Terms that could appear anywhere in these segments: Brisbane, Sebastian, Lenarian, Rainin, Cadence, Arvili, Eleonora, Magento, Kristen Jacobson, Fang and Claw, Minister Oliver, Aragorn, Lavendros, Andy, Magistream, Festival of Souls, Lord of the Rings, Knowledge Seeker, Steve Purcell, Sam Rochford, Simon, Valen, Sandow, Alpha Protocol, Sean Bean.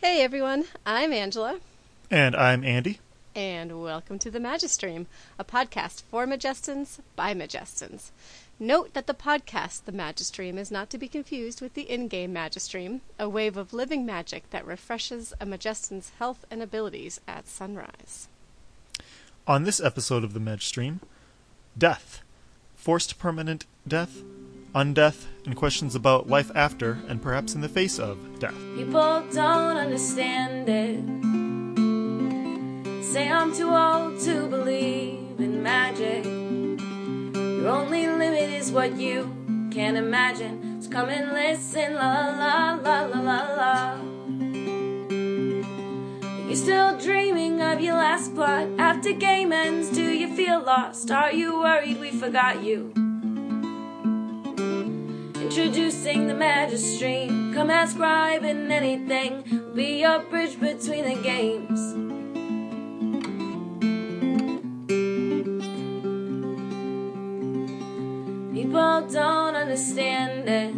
Hey everyone, I'm Angela. And I'm Andy. And welcome to The Magistream, a podcast for Magestans by Magestans. Note that the podcast The Magistream is not to be confused with the in-game Magistream, a wave of living magic that refreshes a Magestan's health and abilities at sunrise. On this episode of The Magistream, death, forced permanent death, undeath, and questions about life after and perhaps in the face of death. People don't understand it. Say I'm too old to believe in magic. Your only limit is what you can imagine. So come and listen, la la la la la la. You're still dreaming of your last plot. After game ends, do you feel lost? Are you worried we forgot you? Introducing the Magistream, come ask Rybin anything, we'll be your bridge between the games. People don't understand it.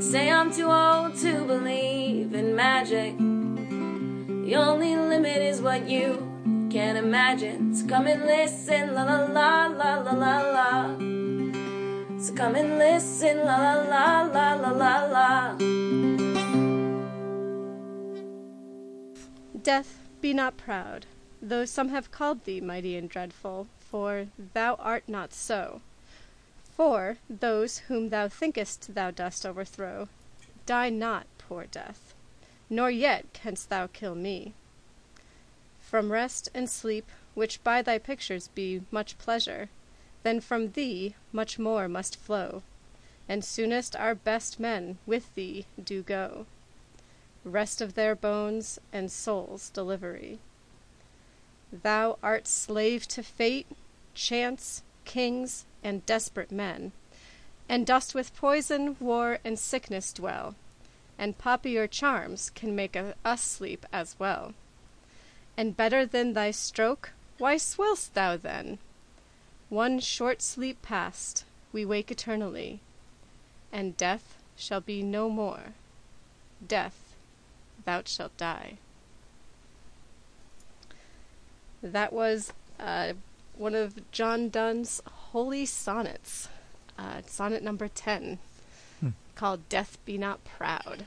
They say I'm too old to believe in magic. The only limit is what you can imagine. So come and listen, la la la la la la la. So come and listen, la la la la la la. Death, be not proud, though some have called thee mighty and dreadful, for thou art not so. For those whom thou thinkest thou dost overthrow, die not, poor death, nor yet canst thou kill me. From rest and sleep, which by thy pictures be much pleasure, then from thee much more must flow, and soonest our best men with thee do go. Rest of their bones and souls delivery. Thou art slave to fate, chance, kings, and desperate men, and dost with poison, war, and sickness dwell, and poppier charms can make us sleep as well. And better than thy stroke, why swill'st thou then? One short sleep past, we wake eternally, and death shall be no more. Death, thou shalt die. That was one of John Donne's holy sonnets, sonnet number 10, called Death Be Not Proud.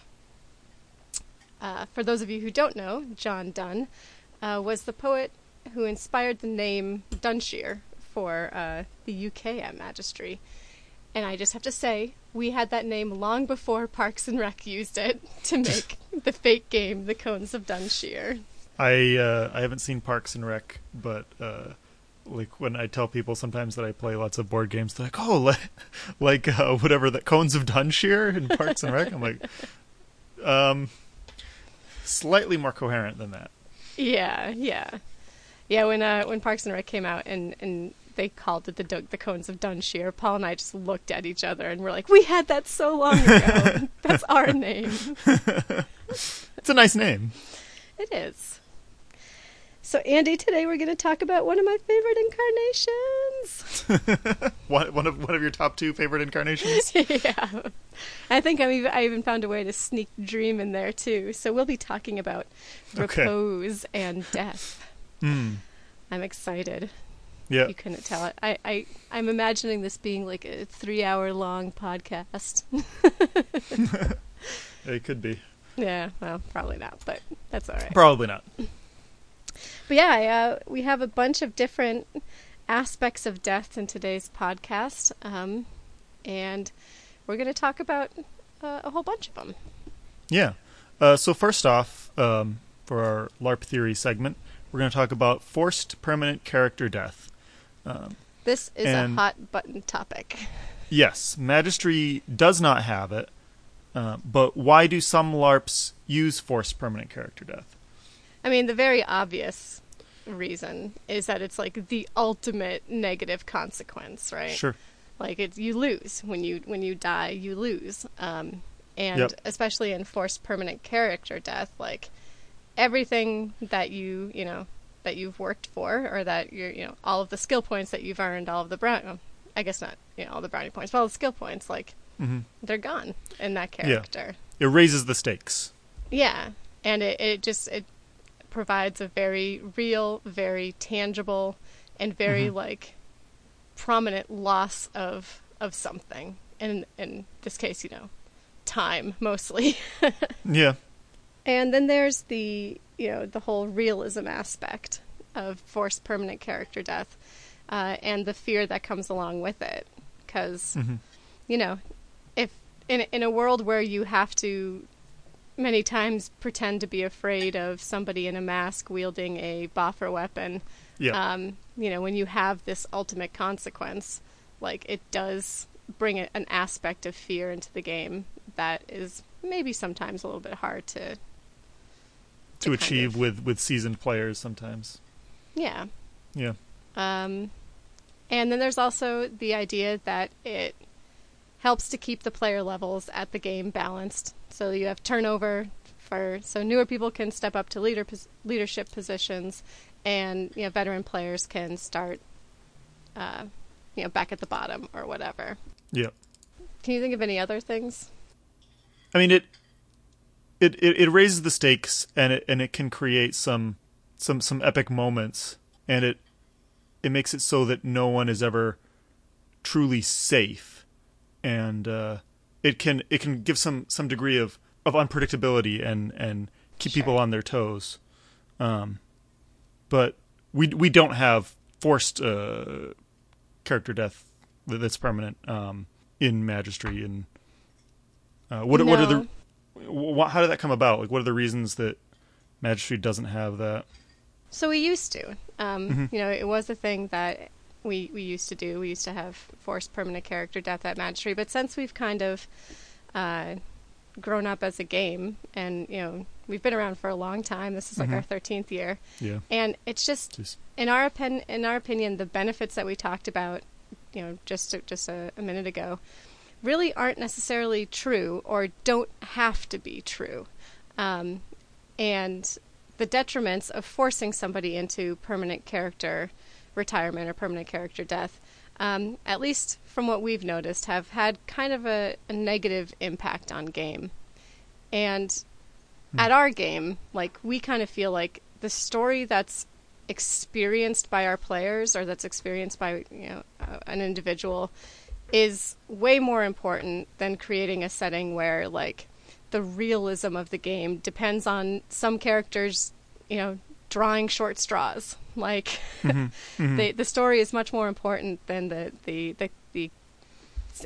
For those of you who don't know, John Donne was the poet who inspired the name Dunshire for the UK at Magistry. And I just have to say, we had that name long before Parks and Rec used it to make the fake game The Cones of Dunshire. I haven't seen Parks and Rec, but like when I tell people sometimes that I play lots of board games, they're like, oh, like whatever, the Cones of Dunshire in Parks and Rec? I'm like, slightly more coherent than that. Yeah, when Parks and Rec came out and they called it the Cones of Dunshire, Paul and I just looked at each other and were like, we had that so long ago. That's our name. It's a nice name. It is. So, Andy, today we're going to talk about one of my favorite incarnations. one of your top two favorite incarnations? Yeah. I think I even found a way to sneak dream in there, too. So we'll be talking about repose and death. I'm excited. Yeah, you couldn't tell it. I'm imagining this being like a 3-hour-long podcast. It could be. Yeah, well, probably not, but that's all right. Probably not. But yeah, we have a bunch of different aspects of death in today's podcast, and we're going to talk about a whole bunch of them. Yeah. So first off, for our LARP theory segment, we're going to talk about forced permanent character death. This is a hot button topic. Yes, Magistry does not have it, but why do some LARPs use forced permanent character death? I mean, the very obvious reason is that it's like the ultimate negative consequence, right? Sure. Like you lose when you die, you lose, and especially in forced permanent character death, like. Everything that you've worked for, or that all of the skill points that you've earned, all of the all the brownie points, but all the skill points, like they're gone in that character. Yeah. It raises the stakes. Yeah, and it provides a very real, very tangible, and very prominent loss of something. And in this case, time mostly. Yeah. And then there's the the whole realism aspect of forced permanent character death, and the fear that comes along with it, because if in a world where you have to many times pretend to be afraid of somebody in a mask wielding a boffer weapon, when you have this ultimate consequence, it does bring an aspect of fear into the game that is maybe sometimes a little bit hard to achieve with seasoned players sometimes. Yeah. And then there's also the idea that it helps to keep the player levels at the game balanced. So you have turnover so newer people can step up to leadership positions, and veteran players can start back at the bottom or whatever. Yeah. Can you think of any other things? I mean, it raises the stakes, and it can create some epic moments, and it makes it so that no one is ever truly safe, and it can give some degree of unpredictability and keep people on their toes. But we don't have forced character death that's permanent in Magistry, and how did that come about? What are the reasons that Magistry doesn't have that? So we used to, it was a thing that we used to do. We used to have forced permanent character death at Magistry, but since we've kind of grown up as a game, and we've been around for a long time. This is our 13th year, and it's just in our opinion, the benefits that we talked about, just a minute ago, really aren't necessarily true or don't have to be true, and the detriments of forcing somebody into permanent character retirement or permanent character death, at least from what we've noticed, have had kind of a negative impact on game. And at our game, we kind of feel like the story that's experienced by our players, or that's experienced by an individual, is way more important than creating a setting where the realism of the game depends on some characters, drawing short straws. The story is much more important than the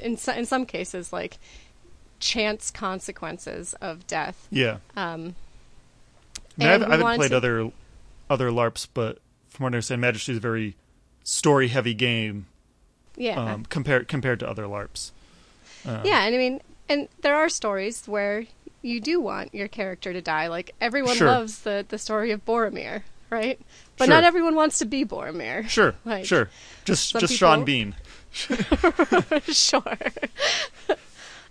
in some cases, chance consequences of death. Yeah. I haven't played other LARPs, but from what I understand, Magistry is a very story-heavy game. Yeah. Compared to other LARPs. And there are stories where you do want your character to die. Everyone loves the story of Boromir, right? But not everyone wants to be Boromir. Sure, sure. Just people... Sean Bean. Sure.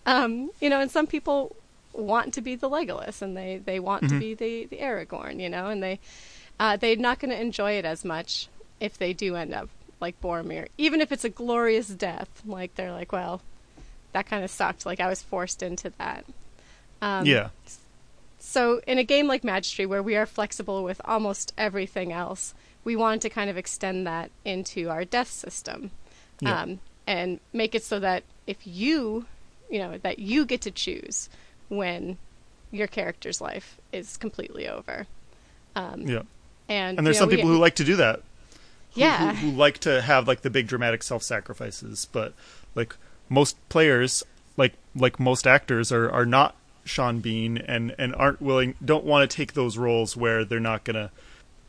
And some people want to be the Legolas, and they want to be the Aragorn, and they're not going to enjoy it as much if they do end up like Boromir. Even if it's a glorious death, they're like, well... that kind of sucked. I was forced into that. So in a game like Magistry, where we are flexible with almost everything else, we wanted to kind of extend that into our death system, and make it so that if that you get to choose when your character's life is completely over. And there's some people who like to do that. Who like to have the big dramatic self-sacrifices, but most players, like most actors, are not Sean Bean and don't want to take those roles where they're not going to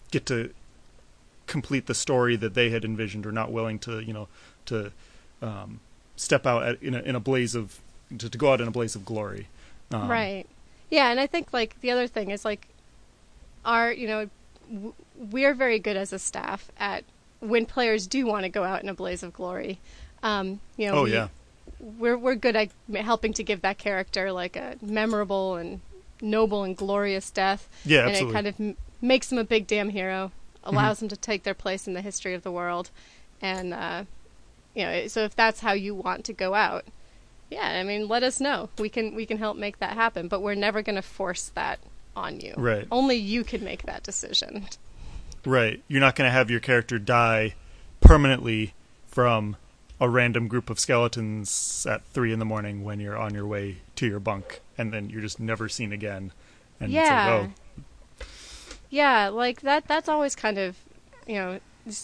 get to complete the story that they had envisioned, or not willing to, step out to go out in a blaze of glory. Right. Yeah. And I think the other thing is we're very good as a staff at when players do want to go out in a blaze of glory. We're good at helping to give that character a memorable and noble and glorious death. Yeah, and absolutely. It kind of makes them a big damn hero, allows them to take their place in the history of the world, and so if that's how you want to go out, let us know. We can help make that happen, but we're never going to force that on you. Right. Only you can make that decision. Right. You're not going to have your character die permanently from a random group of skeletons at 3 a.m. when you're on your way to your bunk, and then you're just never seen again. And yeah. It's like, oh. Yeah, like that's always kind of, you know,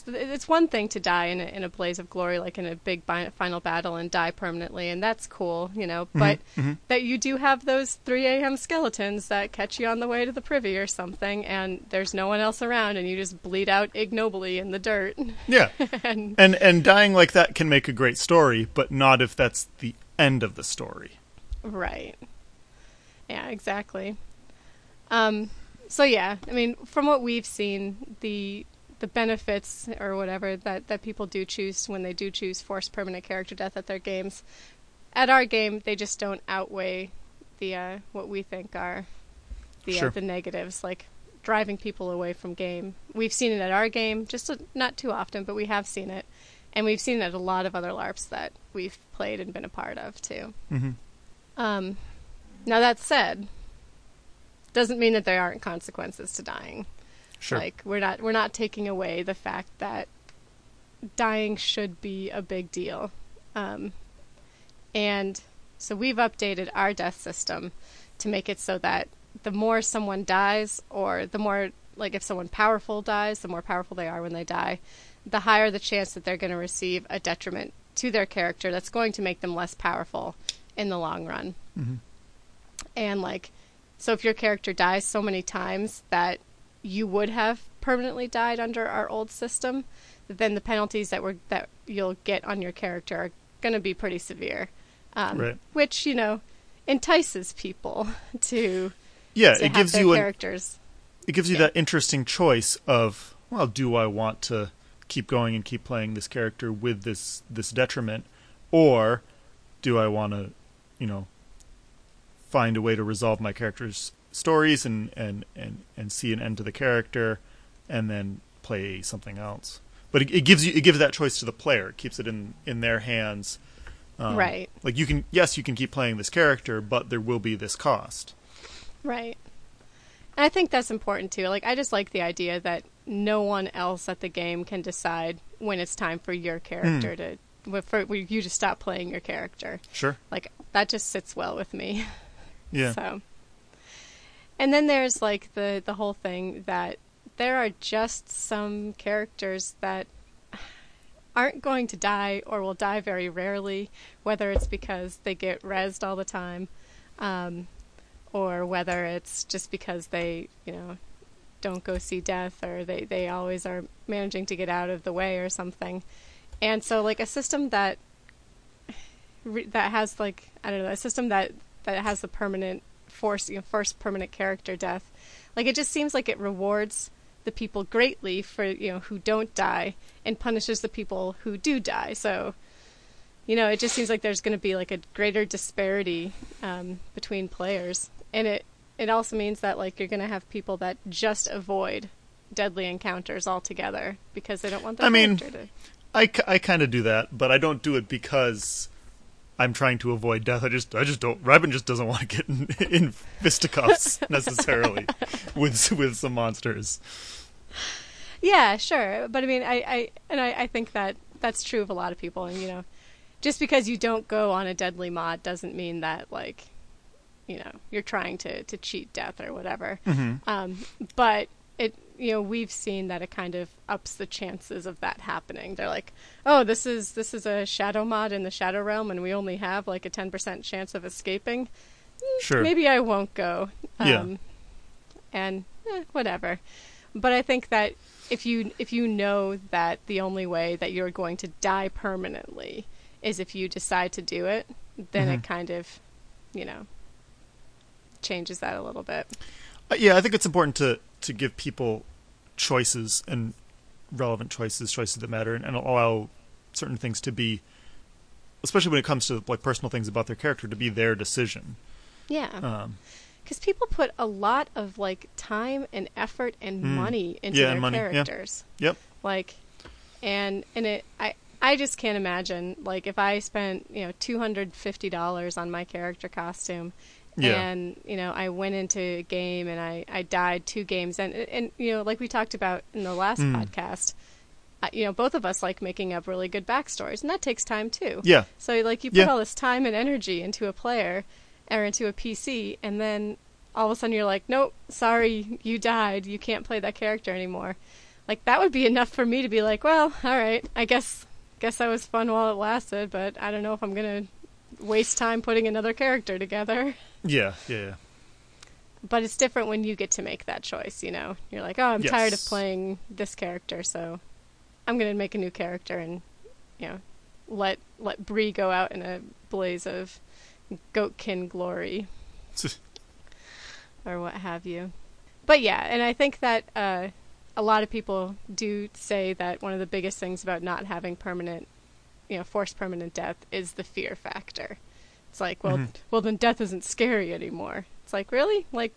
it's one thing to die in a blaze of glory, like in a big final battle, and die permanently, and that's cool, you know, but that you do have those 3 a.m. skeletons that catch you on the way to the privy or something, and there's no one else around, and you just bleed out ignobly in the dirt. Yeah. and dying like that can make a great story, but not if that's the end of the story. Right. Yeah, exactly. So, yeah, I mean, from what we've seen, the benefits or whatever that people do choose when they do choose forced permanent character death at their games. At our game, they just don't outweigh the what we think are the negatives, like driving people away from game. We've seen it at our game, just not too often, but we have seen it. And we've seen it at a lot of other LARPs that we've played and been a part of, too. Mm-hmm. Now, that said, doesn't mean that there aren't consequences to dying. Sure. Like we're not taking away the fact that dying should be a big deal, and so we've updated our death system to make it so that the more someone dies, or the more, like, if someone powerful dies, the more powerful they are when they die, the higher the chance that they're going to receive a detriment to their character that's going to make them less powerful in the long run. Mm-hmm. And like, so if your character dies so many times that you would have permanently died under our old system, then the penalties that you'll get on your character are going to be pretty severe, right. Which, you know, entices people to it gives you that interesting choice of, well, do I want to keep going and keep playing this character with this detriment, or do I want to, you know, find a way to resolve my character's stories and see an end to the character, and then play something else. But it gives that choice to the player. It keeps it in their hands. Right. Like you can keep playing this character, but there will be this cost. Right. And I think that's important too. Like, I just like the idea that no one else at the game can decide when it's time for your character for you to stop playing your character. Sure. Like, that just sits well with me. Yeah. So. And then there's, like, the whole thing that there are just some characters that aren't going to die, or will die very rarely, whether it's because they get rezzed all the time, or whether it's just because they, you know, don't go see death, or they always are managing to get out of the way or something. And so, like, a system that has, like, I don't know, a system that has the permanent... forced permanent character death, like, it just seems like it rewards the people greatly for, you know, who don't die, and punishes the people who do die. So, you know, it just seems like there's going to be, like, a greater disparity between players, and it also means that, like, you're going to have people that just avoid deadly encounters altogether because they don't want their character to... I kind of do that, but I don't do it because I'm trying to avoid death. I just don't. Rybin just doesn't want to get in fisticuffs necessarily with some monsters. Yeah, sure, but I mean, I think that that's true of a lot of people. And, you know, just because you don't go on a deadly mod doesn't mean that, like, you know, you're trying to cheat death or whatever. Mm-hmm. But it, you know, we've seen that it kind of ups the chances of that happening. They're like, oh, this is a shadow mod in the shadow realm, and we only have, like, a 10% chance of escaping. Sure. Maybe I won't go. And whatever. But I think that if you know that the only way that you're going to die permanently is if you decide to do it, then it kind of, you know, changes that a little bit. Yeah, I think it's important to give people choices, and relevant choices that matter, and allow certain things to be, especially when it comes to, like, personal things about their character, to be their decision. Yeah. Because people put a lot of, like, time and effort and money into their characters. Yeah. Yep. Like, and it, I just can't imagine, like, if I spent, you know, $250 on my character costume, Yeah. And, you know, I went into a game and I died 2 games. And you know, like we talked about in the last podcast, you know, both of us like making up really good backstories. And that takes time, too. Yeah. So, like, you put all this time and energy into a player or into a PC, and then all of a sudden you're like, nope, sorry, you died. You can't play that character anymore. Like, that would be enough for me to be like, well, all right, I guess that was fun while it lasted, but I don't know if I'm going to waste time putting another character together. Yeah. But it's different when you get to make that choice, you know? You're like, oh, I'm tired of playing this character, so I'm going to make a new character and, you know, let Bree go out in a blaze of goatkin glory. Or what have you. But yeah, and I think that a lot of people do say that one of the biggest things about not having permanent, you know, forced permanent death is the fear factor. It's like, well, then death isn't scary anymore. It's like, really? Like,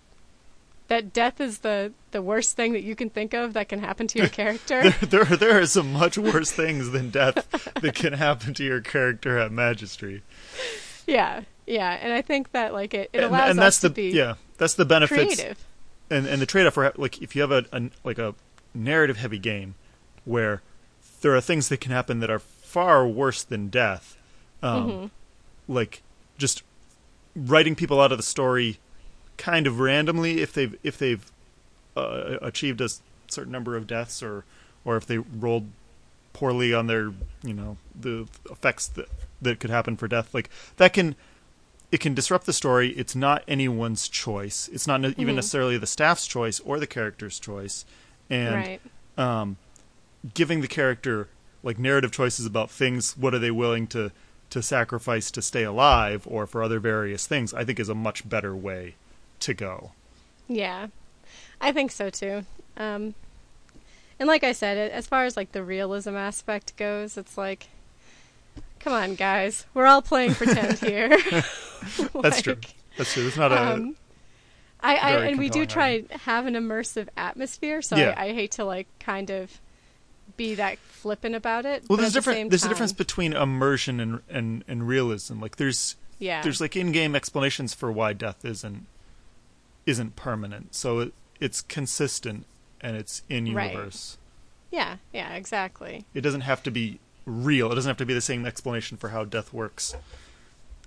that death is the worst thing that you can think of that can happen to your character? there are some much worse things than death that can happen to your character at Magistry. Yeah, and I think that, like, it allows us to be that's the benefits. Creative. And the trade-off for, like, if you have a narrative-heavy game where there are things that can happen that are far worse than death, like, just writing people out of the story kind of randomly if they've achieved a certain number of deaths or if they rolled poorly on their, you know, the effects that could happen for death, like, that can... It can disrupt the story. It's not anyone's choice. It's not even necessarily the staff's choice or the character's choice. And giving the character, like, narrative choices about things, what are they willing to sacrifice to stay alive or for other various things, I think is a much better way to go. Yeah, I think so, too. And like I said, as far as, like, the realism aspect goes, it's like... Come on, guys. We're all playing pretend here. Like, That's true. It's not a. And we do try to have an immersive atmosphere, so yeah. I hate to, like, kind of be that flippant about it. Well, there's a difference between immersion and realism. Like, there's like in-game explanations for why death isn't permanent. So it's consistent and it's in universe. Right. Yeah, exactly. It doesn't have to be real. It doesn't have to be the same explanation for how death works.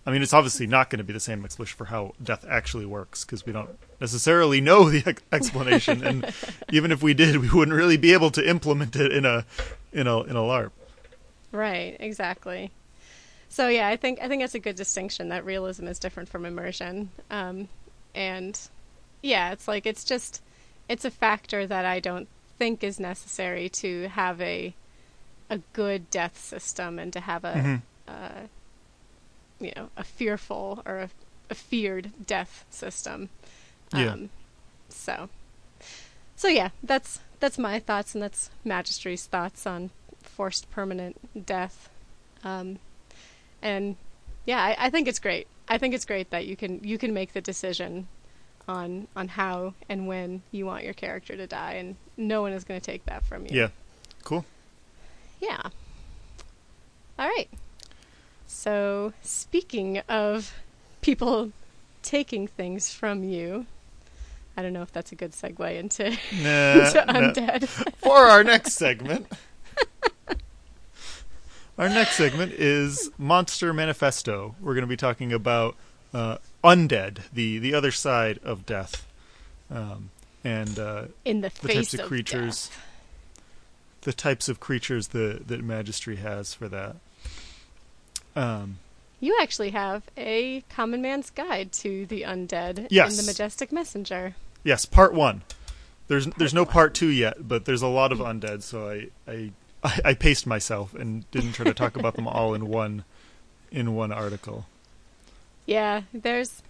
I mean, it's obviously not going to be the same explanation for how death actually works, because we don't necessarily know the explanation, and even if we did, we wouldn't really be able to implement it in a LARP. Right, exactly. So yeah, I think that's a good distinction, that realism is different from immersion. And yeah, it's like, it's a factor that I don't think is necessary to have a good death system and to have a a fearful or a feared death system. So yeah, that's my thoughts, and that's Magistry's thoughts on forced permanent death. And yeah, I think it's great. I think it's great that you can make the decision on how and when you want your character to die, and no one is going to take that from you. Yeah. Cool. Yeah. All right. So, speaking of people taking things from you, I don't know if that's a good segue into Undead. For our next segment. Our next segment is Monster Manifesto. We're going to be talking about Undead, the other side of death. And in the types of creatures. Death. The types of creatures that Magistry has for that. You actually have a Common Man's Guide to the Undead in the Majestic Messenger. Yes, part 1. There's no part 2 yet, but there's a lot of undead, so I paced myself and didn't try to talk about them all in one article. Yeah, there's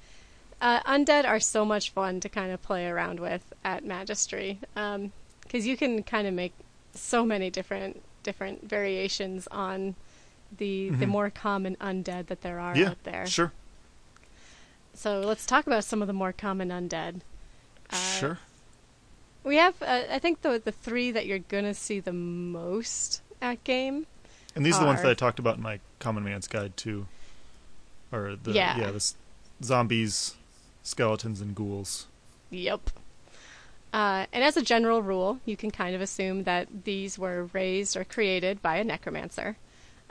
undead are so much fun to kind of play around with at Magistry, because you can kind of make so many different variations on the more common undead that there are out there. Sure. So let's talk about some of the more common undead. Sure. We have, I think, the 3 that you're going to see the most at game. And these are the ones that I talked about in my Common Man's Guide, too. Or the zombies, skeletons and ghouls. Yep. And as a general rule, you can kind of assume that these were raised or created by a necromancer.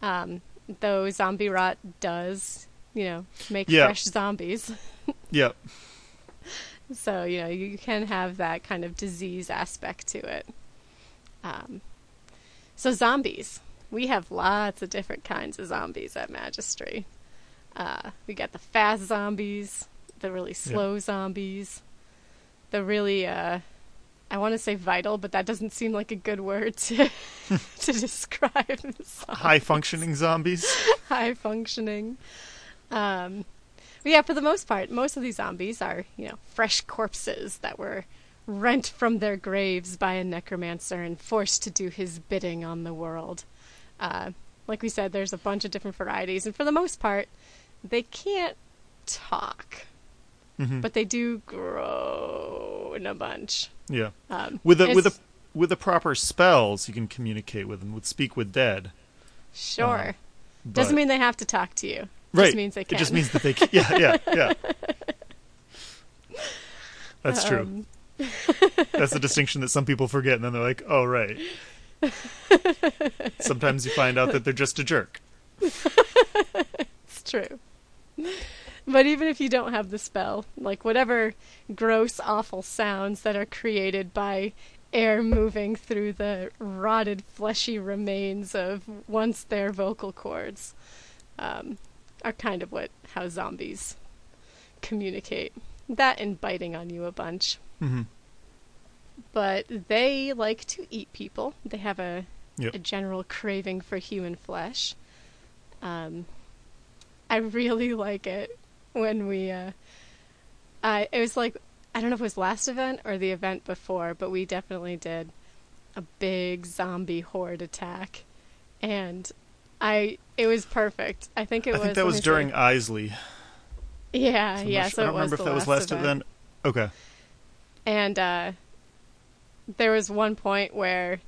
Though zombie rot does, make fresh zombies. Yep. So, you can have that kind of disease aspect to it. So zombies. We have lots of different kinds of zombies at Magistry. We got the fast zombies, the really slow zombies, the really, I want to say vital, but that doesn't seem like a good word to describe zombies. High-functioning zombies. High-functioning. For the most part, most of these zombies are, fresh corpses that were rent from their graves by a necromancer and forced to do his bidding on the world. Like we said, there's a bunch of different varieties, and for the most part, they can't talk, but they do grow in a bunch. Yeah, with the proper spells, you can communicate with them. With speak with dead. Sure, doesn't mean they have to talk to you. Right. Just means they can. It just means that they can. Yeah. That's true. That's the distinction that some people forget, and then they're like, oh, right. Sometimes you find out that they're just a jerk. It's true. But even if you don't have the spell, like whatever gross, awful sounds that are created by air moving through the rotted, fleshy remains of once their vocal cords... are kind of how zombies communicate. That and biting on you a bunch. Mm-hmm. But they like to eat people. They have a general craving for human flesh. I really like it when we... it was like, I don't know if it was last event or the event before, but we definitely did a big zombie horde attack. And... it was perfect. I think that was during Isley. Yeah, so yeah. So I don't remember if that was last event. Okay. And there was one point where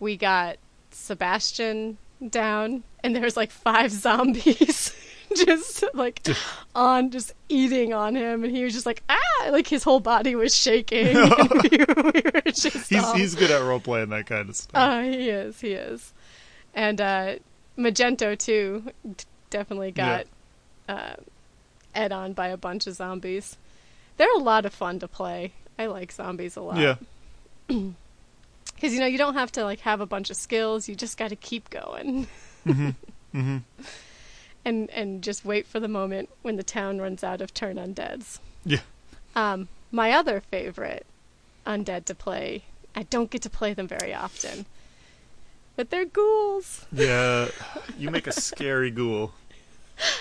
we got Sebastian down, and there was like 5 zombies just like just eating on him, and he was just like like his whole body was shaking. And we were just he's good at role playing that kind of stuff. He is, and. Magento, too, definitely got ed on by a bunch of zombies. They're a lot of fun to play. I like zombies a lot. Yeah. Because, you don't have to, have a bunch of skills. You just got to keep going. Mm-hmm. Mm-hmm. And just wait for the moment when the town runs out of turn undeads. Yeah. My other favorite undead to play, I don't get to play them very often. But they're ghouls. Yeah, you make a scary ghoul.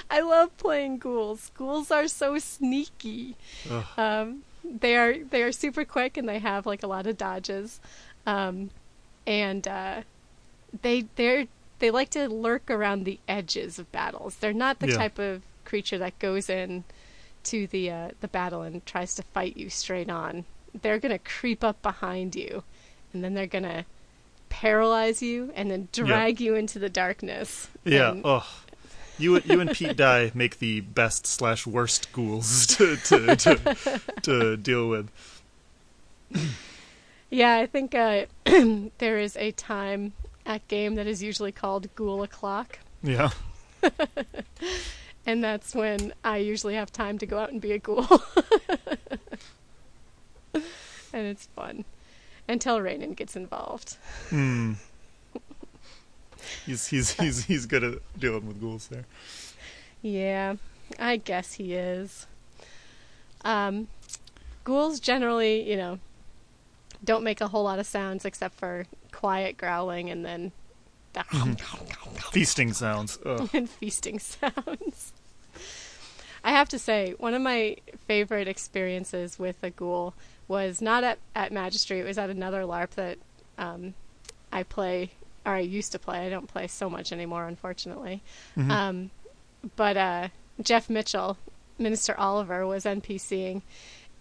I love playing ghouls. Ghouls are so sneaky. They are super quick, and they have a lot of dodges, and they like to lurk around the edges of battles. They're not the type of creature that goes in to the battle and tries to fight you straight on. They're gonna creep up behind you, and then they're gonna paralyze you and then drag you into the darkness. Yeah. You and Pete Dye make the best / worst ghouls to deal with. Yeah, I think there is a time at game that is usually called Ghoul O'Clock. Yeah. And that's when I usually have time to go out and be a ghoul. And it's fun. Until Rainin gets involved. Mm. He's good at dealing with ghouls there. Yeah, I guess he is. Ghouls generally, don't make a whole lot of sounds except for quiet growling and then the feasting sounds. Ugh. And feasting sounds. I have to say, one of my favorite experiences with a ghoul was not at Magistry. It was at another LARP that I used to play. I don't play so much anymore, unfortunately. Mm-hmm. But Jeff Mitchell, Minister Oliver, was NPCing,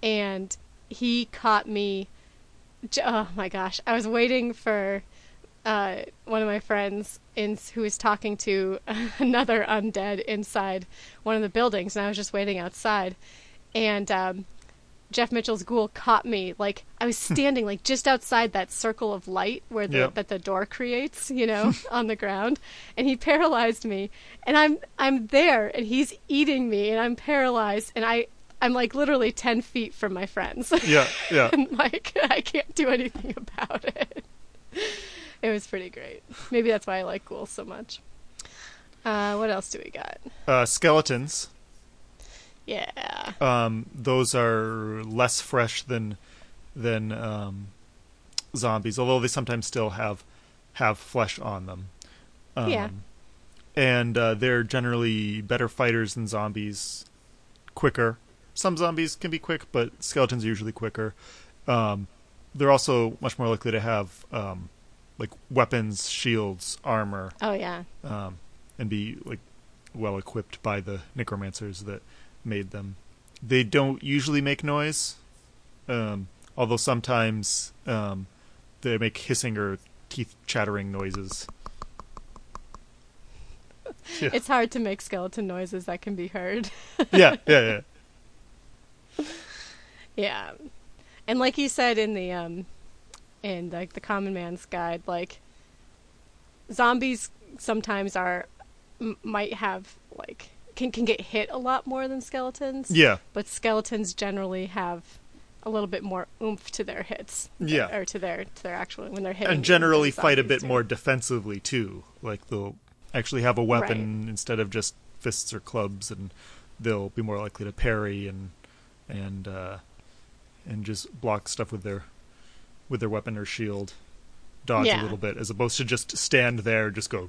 and he caught me. Oh my gosh! I was waiting for one of my friends who was talking to another undead inside one of the buildings, and I was just waiting outside. and Jeff Mitchell's ghoul caught me. Like, I was standing like just outside that circle of light where the, that the door creates, you know, on the ground, and he paralyzed me. And I'm there, and he's eating me, and I'm paralyzed, and I'm like literally 10 feet from my friends. Yeah, yeah. And like I can't do anything about it. It was pretty great. Maybe that's why I like ghouls so much. What else do we got? Skeletons. Yeah. Those are less fresh than zombies, although they sometimes still have flesh on them. And they're generally better fighters than zombies. Quicker. Some zombies can be quick, but skeletons are usually quicker. They're also much more likely to have like weapons, shields, armor. Oh yeah. And be like well equipped by the necromancers that made them. They don't usually make noise, although sometimes they make hissing or teeth chattering noises. Yeah. It's hard to make skeleton noises that can be heard. Yeah. Yeah, and like you said in like the Common Man's Guide, like zombies sometimes might have like can get hit a lot more than skeletons. Yeah, but skeletons generally have a little bit more oomph to their hits. Yeah, or to their actual when they're hitting. And generally fight a bit more defensively too, like they'll actually have a weapon instead of just fists or clubs, and they'll be more likely to parry and just block stuff with their weapon or shield, dodge a little bit, as opposed to just stand there and just go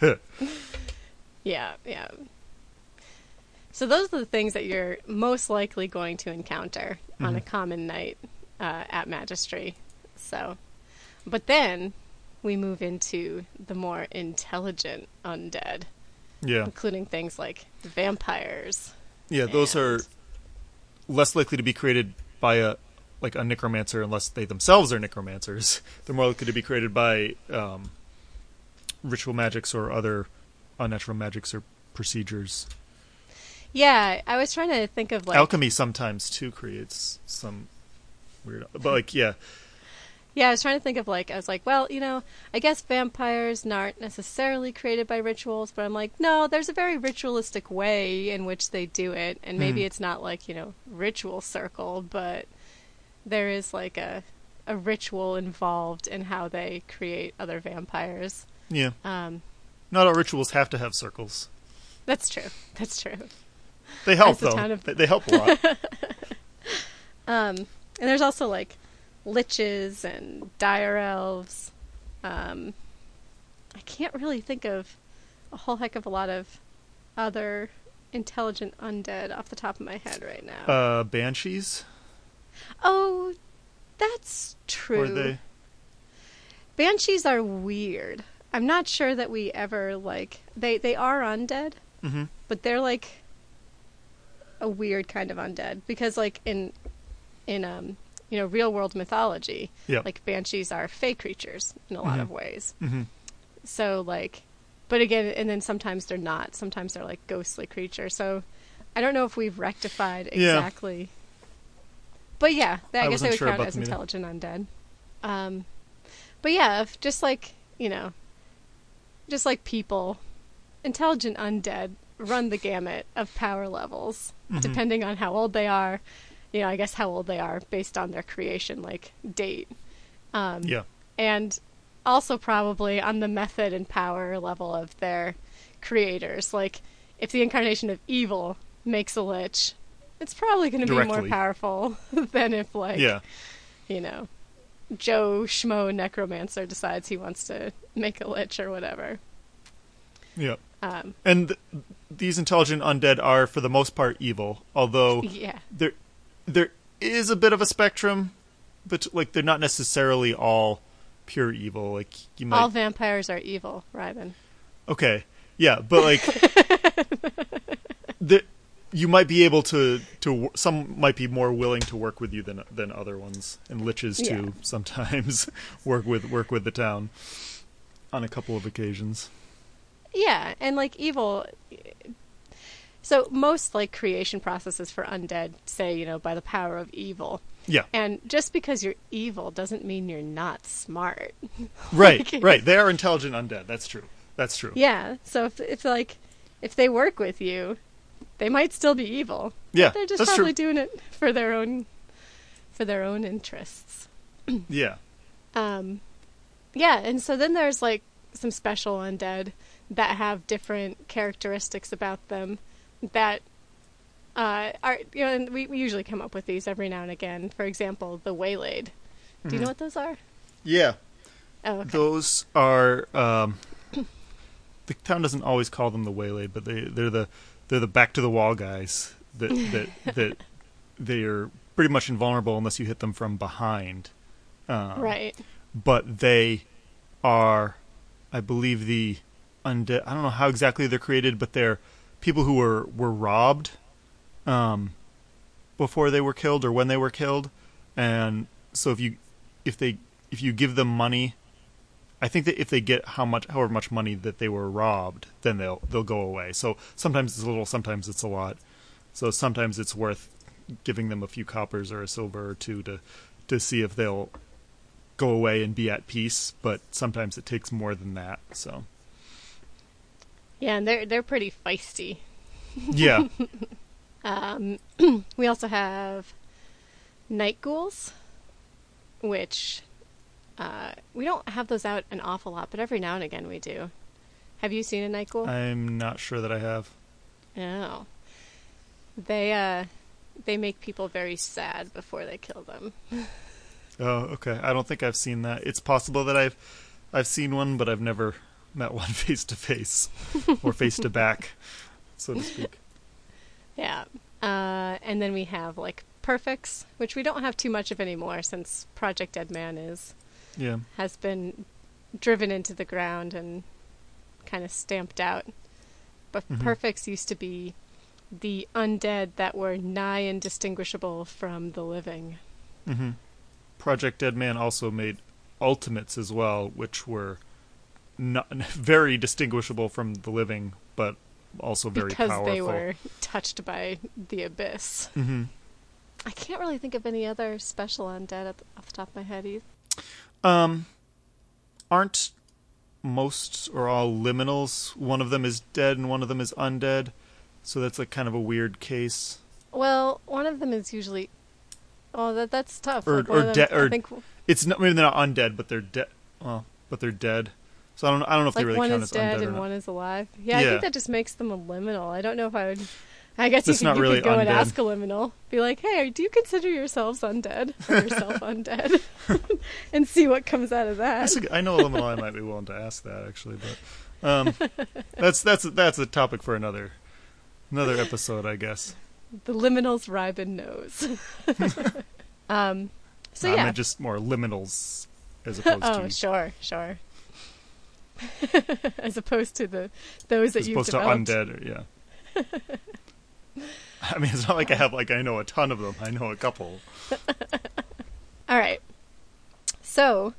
hit. Yeah. So those are the things that you're most likely going to encounter on a common night at Magistry. So, but then we move into the more intelligent undead, including things like vampires. Yeah, those are less likely to be created by a necromancer unless they themselves are necromancers. They're more likely to be created by ritual magics or other unnatural magics or procedures. Yeah, I was trying to think of like alchemy sometimes too creates some weird, but like Yeah, I was trying to think of, like, I was like, well, you know, I guess vampires aren't necessarily created by rituals, but I'm like, no, there's a very ritualistic way in which they do it, and maybe it's not, like, you know, ritual circle, but there is, like, a ritual involved in how they create other vampires. Yeah. Not all rituals have to have circles. That's true. They help, though. They help a lot. And there's also, like, liches and dire elves. I can't really think of a whole heck of a lot of other intelligent undead off the top of my head right now. Banshees? Oh, that's true. Or they... Banshees are weird. I'm not sure that we ever, like... They are undead, but they're, like, a weird kind of undead. Because, like, in you know, real world mythology, like banshees are fey creatures in a lot of ways. So like, but again, and then sometimes they're not, sometimes they're like ghostly creatures. So I don't know if we've rectified exactly, but I guess they would count as intelligent undead. But yeah, if just like, you know, just like people, intelligent undead run the gamut of power levels, depending on how old they are. You know, I guess how old they are based on their creation, like, date. And also probably on the method and power level of their creators. Like, if the incarnation of evil makes a lich, it's probably going to be more powerful than if, like, you know, Joe Schmo Necromancer decides he wants to make a lich or whatever. Yeah. And these intelligent undead are, for the most part, evil. Although, there is a bit of a spectrum, but like they're not necessarily all pure evil. Like you might... All vampires are evil, Rybin. Okay, yeah, but like you might be able to some might be more willing to work with you than other ones, and liches too sometimes work with the town on a couple of occasions. Yeah, and like evil. So most like creation processes for undead say, you know, by the power of evil. Yeah. And just because you're evil doesn't mean you're not smart. Right, like, right. They are intelligent undead. That's true. That's true. Yeah. So if like if they work with you, they might still be evil. Yeah. They're just probably doing it for their own interests. Yeah. Yeah, and so then there's like some special undead that have different characteristics about them that are, you know, and we usually come up with these every now and again. For example, the waylaid. Do you know what those are? Yeah. Oh, okay. Those are the town doesn't always call them the waylaid, but they're the back to the wall guys that they're pretty much invulnerable unless you hit them from behind. Right. But they are, I believe, the undead. I don't know how exactly they're created, but they're people who were robbed before they were killed or when they were killed. And so if you give them money, I think that if they get however much money that they were robbed, then they'll go away. So sometimes it's a little, sometimes it's a lot. So sometimes it's worth giving them a few coppers or a silver or two to see if they'll go away and be at peace, but sometimes it takes more than that. So yeah, and they're pretty feisty. Yeah. We also have night ghouls, which we don't have those out an awful lot, but every now and again we do. Have you seen a night ghoul? I'm not sure that I have. No. They make people very sad before they kill them. Oh, okay. I don't think I've seen that. It's possible that I've seen one, but I've never met one face to face or face to back, so to speak. Yeah. And then we have like perfects, which we don't have too much of anymore since Project Dead Man has been driven into the ground and kind of stamped out. But perfects used to be the undead that were nigh indistinguishable from the living. Mm-hmm. Project Dead Man also made ultimates as well, which were not very distinguishable from the living, but also very powerful. Because they were touched by the abyss. Mm-hmm. I can't really think of any other special undead off the top of my head either. Aren't most or all liminals? One of them is dead and one of them is undead, so that's like kind of a weird case. Well, one of them is usually... Oh, that's tough. Or, like or dead. Or it's not. Maybe they're not undead, but they're dead. Well, but they're dead. So I don't know if like they really count as undead. One is dead and one is alive. Yeah, I think that just makes them a liminal. I don't know if I would. I guess you could go undead and ask a liminal, be like, "Hey, do you consider yourselves undead or yourself undead?" and see what comes out of that. I know a liminal I might be willing to ask that actually, but that's a topic for another episode, I guess. The liminals Rybin knows. So yeah, I meant just more liminals as opposed to. Oh, sure. as opposed to those that you've developed. As opposed to undead, yeah. I mean, it's not like I have I know a ton of them. I know a couple. All right. So,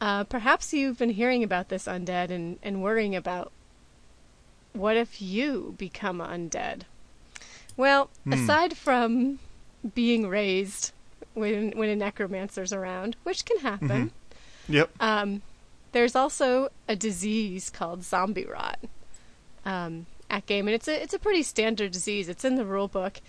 perhaps you've been hearing about this undead and worrying about what if you become undead. Well, aside from being raised when a necromancer's around, which can happen, yep. There's also a disease called zombie rot at game, and it's a pretty standard disease. It's in the rule book,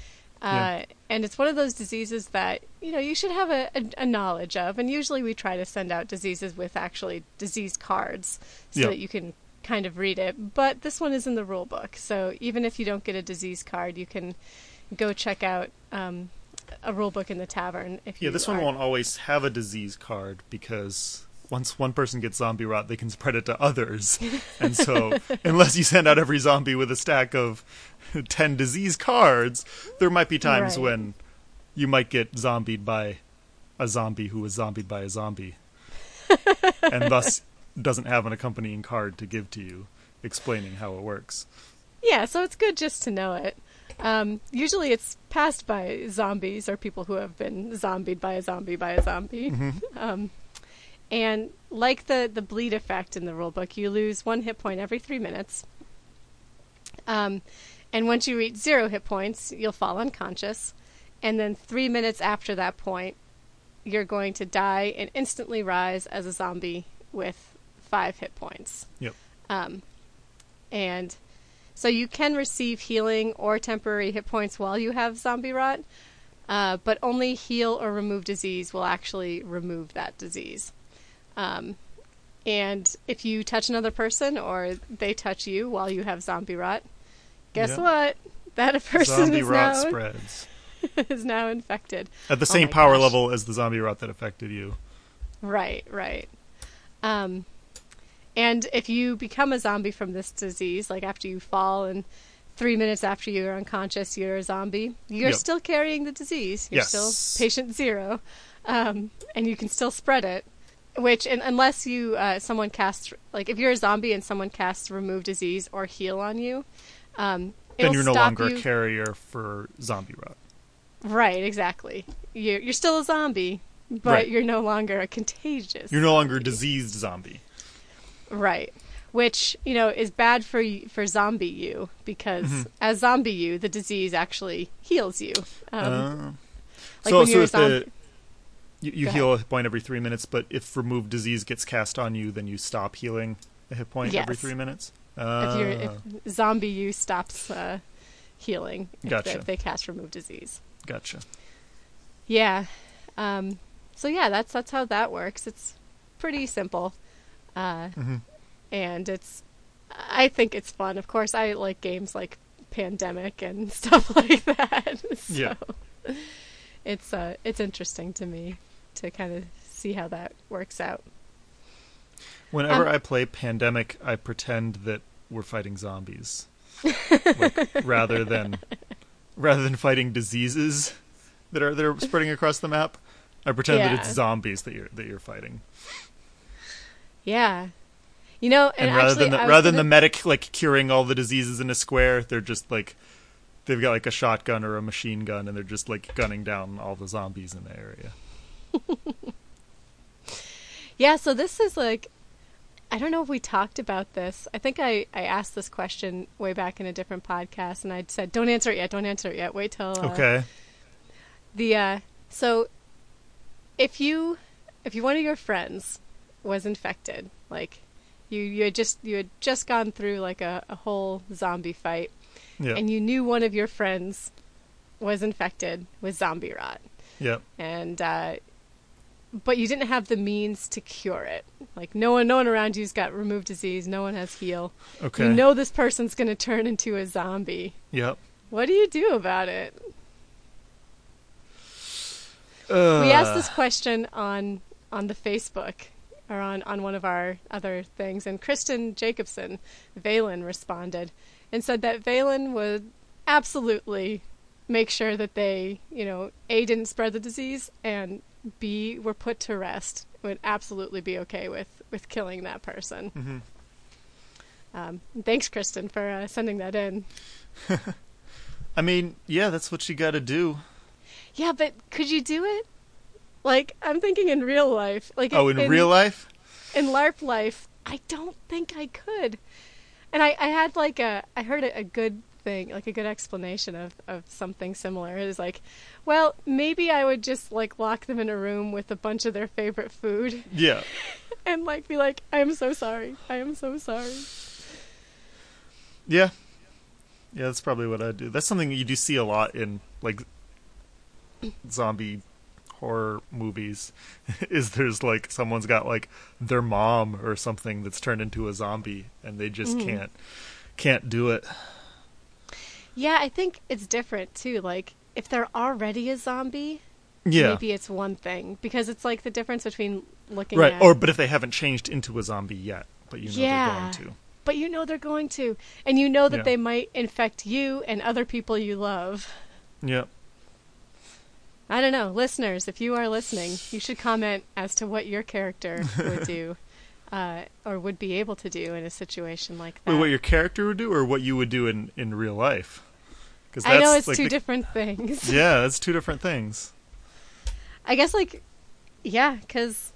and it's one of those diseases that you should have a knowledge of. And usually, we try to send out diseases with actually disease cards so that you can kind of read it, but this one is in the rule book, so even if you don't get a disease card, you can go check out a rule book in the tavern. If you this one won't always have a disease card, because once one person gets zombie rot, they can spread it to others, and so unless you send out every zombie with a stack of 10 disease cards, there might be times when you might get zombied by a zombie who was zombied by a zombie, and thus doesn't have an accompanying card to give to you explaining how it works. Yeah, so it's good just to know it. Usually it's passed by zombies or people who have been zombied by a zombie by a zombie. Mm-hmm. And like the bleed effect in the rulebook, you lose 1 hit point every 3 minutes. And once you reach 0 hit points, you'll fall unconscious. And then 3 minutes after that point, you're going to die and instantly rise as a zombie with 5 hit points. Yep. And so you can receive healing or temporary hit points while you have zombie rot, but only heal or remove disease will actually remove that disease. And if you touch another person or they touch you while you have zombie rot, guess what? That person zombie is rot now spreads. Is now infected at the same power level as the zombie rot that affected you. Right, right. And if you become a zombie from this disease, like after you fall and 3 minutes after you're unconscious, you're a zombie, you're still carrying the disease. You're still patient zero, and you can still spread it. Which, unless you someone casts, like if you're a zombie and someone casts remove disease or heal on you, then you're no longer a carrier for zombie rot. Right, exactly. You're still a zombie, but you're no longer a contagious. You're no longer a diseased zombie. Right, which is bad for zombie you, because as zombie you, the disease actually heals you. Like so, when you're you heal a hit point every 3 minutes, but if removed disease gets cast on you, then you stop healing a hit point every 3 minutes. If zombie you stops healing, if they cast remove disease. Gotcha. Yeah. So yeah, that's how that works. It's pretty simple. And I think it's fun. Of course, I like games like Pandemic and stuff like that. So it's interesting to me to kind of see how that works out. Whenever I play Pandemic, I pretend that we're fighting zombies, rather than fighting diseases that are spreading across the map. I pretend that it's zombies that you're fighting. Yeah, and rather than the medic like curing all the diseases in a square, they're just like they've got like a shotgun or a machine gun, and they're just like gunning down all the zombies in the area. Yeah, so this is like, I don't know if we talked about this. I think I asked this question way back in a different podcast, and I said, don't answer it yet. Wait till... okay. So if one of your friends was infected, like you had just gone through like a whole zombie fight, and you knew one of your friends was infected with zombie rot. Yeah. And... but you didn't have the means to cure it. Like no one around you's got remove disease. No one has heal. Okay. You know this person's going to turn into a zombie. Yep. What do you do about it? We asked this question on the Facebook or on one of our other things, and Kristen Jacobson, Valen, responded and said that Valen would absolutely make sure that they, A, didn't spread the disease, and B, were put to rest. Would absolutely be okay with killing that person. Mm-hmm. Thanks, Kristen, for sending that in. I mean, yeah, that's what you got to do. Yeah, but could you do it? Like, I'm thinking in real life. Like, in real life? In LARP life, I don't think I could. And I had like I heard a good thing, like a good explanation of something similar. It was like, well, maybe I would just like lock them in a room with a bunch of their favorite food. Yeah. And like be like, I am so sorry. Yeah. Yeah, that's probably what I'd do. That's something you do see a lot in like zombie horror movies is there's like someone's got like their mom or something that's turned into a zombie and they just can't do it. Yeah, I think it's different, too. Like, if they're already a zombie, maybe it's one thing. Because it's, like, the difference between looking at... Right, but if they haven't changed into a zombie yet, but you know they're going to. But you know they're going to. And you know that they might infect you and other people you love. Yeah. I don't know. Listeners, if you are listening, you should comment as to what your character would do or would be able to do in a situation like that. Wait, what your character would do or what you would do in real life? Because I know it's like two different things. Yeah, that's two different things. I guess, like, yeah, because,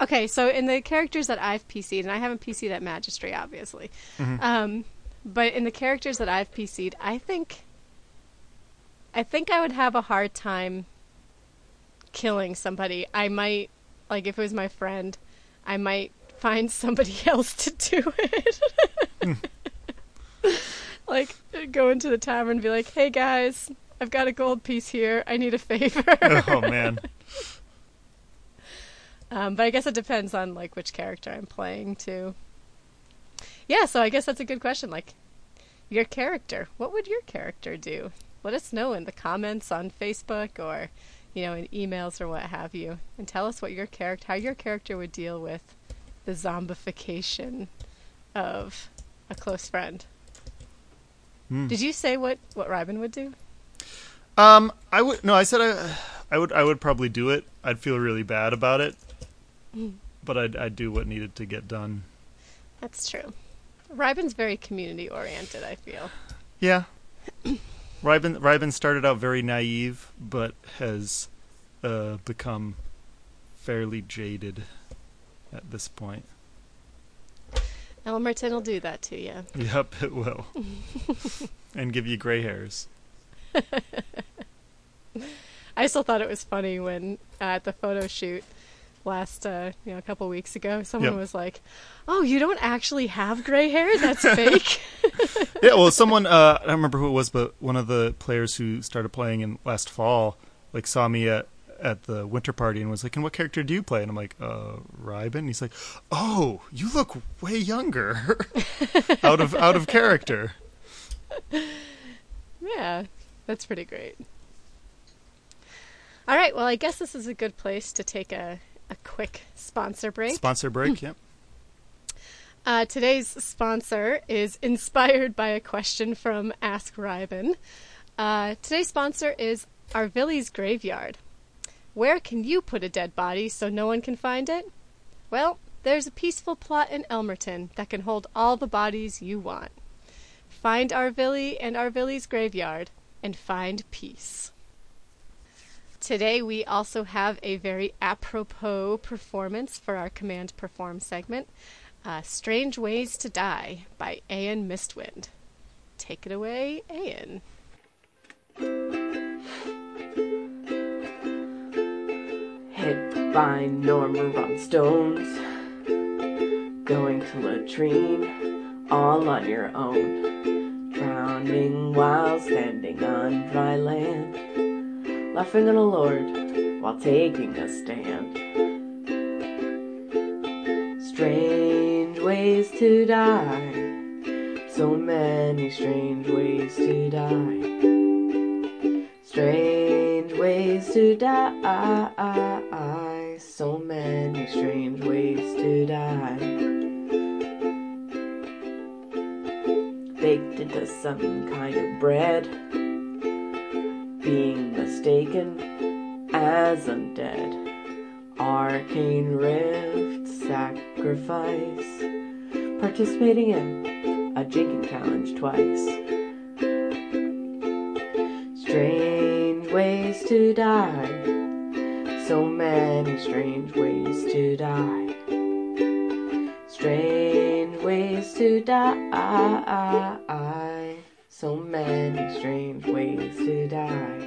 okay, so in the characters that I've PC'd, and I haven't PC'd at Magistry, obviously, But in the characters that I've PC'd, I think I would have a hard time killing somebody. I might, like, if it was my friend, I might find somebody else to do it. Like, go into the tavern and be like, hey guys, I've got a gold piece here. I need a favor. Oh, man. But I guess it depends on, like, which character I'm playing, too. Yeah, so I guess that's a good question. Like, your character. What would your character do? Let us know in the comments on Facebook or, you know, in emails or what have you. And tell us what your character, how your character would deal with the zombification of a close friend. Did you say what Rybin would do? I would no. I said I would probably do it. I'd feel really bad about it, but I'd do what needed to get done. That's true. Rybin's very community oriented, I feel. Yeah. Rybin started out very naive, but has become fairly jaded at this point. Elmerton will do that to you. Yep, it will. And give you gray hairs. I still thought it was funny when at the photo shoot last, a couple weeks ago, someone was like, "Oh, you don't actually have gray hair? That's fake." Yeah, well, someone I don't remember who it was, but one of the players who started playing in last fall, like, saw me at the winter party and was like, "And what character do you play?" And I'm like, Rybin. And he's like, "Oh, you look way younger." out of character. Yeah, that's pretty great. All right, well, I guess this is a good place to take a quick sponsor break. Yep. Today's sponsor is inspired by a question from Ask Rybin. Today's sponsor is Arvili's Graveyard. Where can you put a dead body so no one can find it? Well, there's a peaceful plot in Elmerton that can hold all the bodies you want. Find Arvili and Arvili's Graveyard, and find peace. Today we also have a very apropos performance for our Command Perform segment, Strange Ways to Die by Ayan Mistwind. Take it away, Ayan. Hit by Norma on stones, going to latrine all on your own, drowning while standing on dry land, laughing at a lord while taking a stand. Strange ways to die, so many strange ways to die. Strange ways to die, so many strange ways to die. Baked into some kind of bread, being mistaken as undead. Arcane rift sacrifice, participating in a drinking challenge twice. Strange ways to die, so many strange ways to die. Strange ways to die, so many strange ways to die.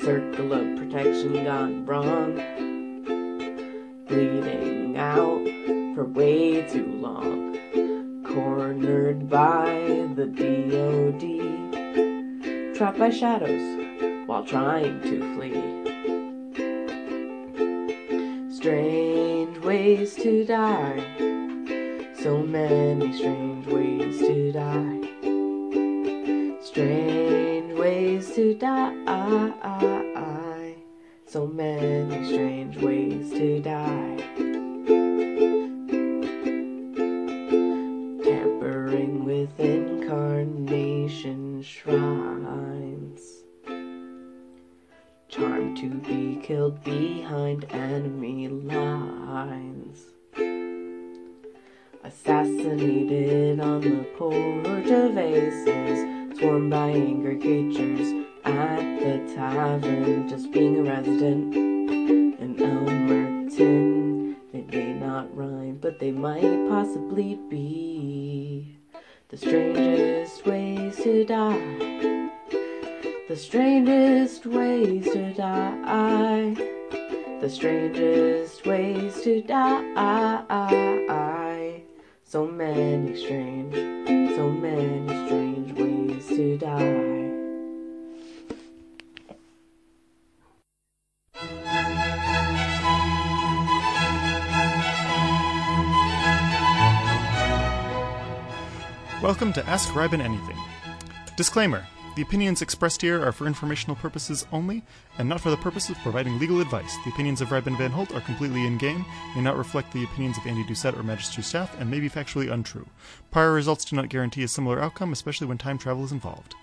Circle of protection gone wrong, bleeding out for way too long. Cornered by the DOD, trapped by shadows while trying to flee. Strange ways to die, so many strange ways to die. Strange ways to die, so many strange ways to die. Incarnation shrines, charmed to be killed behind enemy lines, assassinated on the porch of aces, swarmed by angry creatures at the tavern. Just being a resident in Elmerton, they may not not rhyme, but they might possibly be the strangest ways to die. The strangest ways to die. The strangest ways to die. So many strange, so many strange ways to die. Welcome to Ask Rybin Anything. Disclaimer, the opinions expressed here are for informational purposes only, and not for the purpose of providing legal advice. The opinions of Rybin Van Holt are completely in-game, may not reflect the opinions of Andy Doucette or Magistry staff, and may be factually untrue. Prior results do not guarantee a similar outcome, especially when time travel is involved.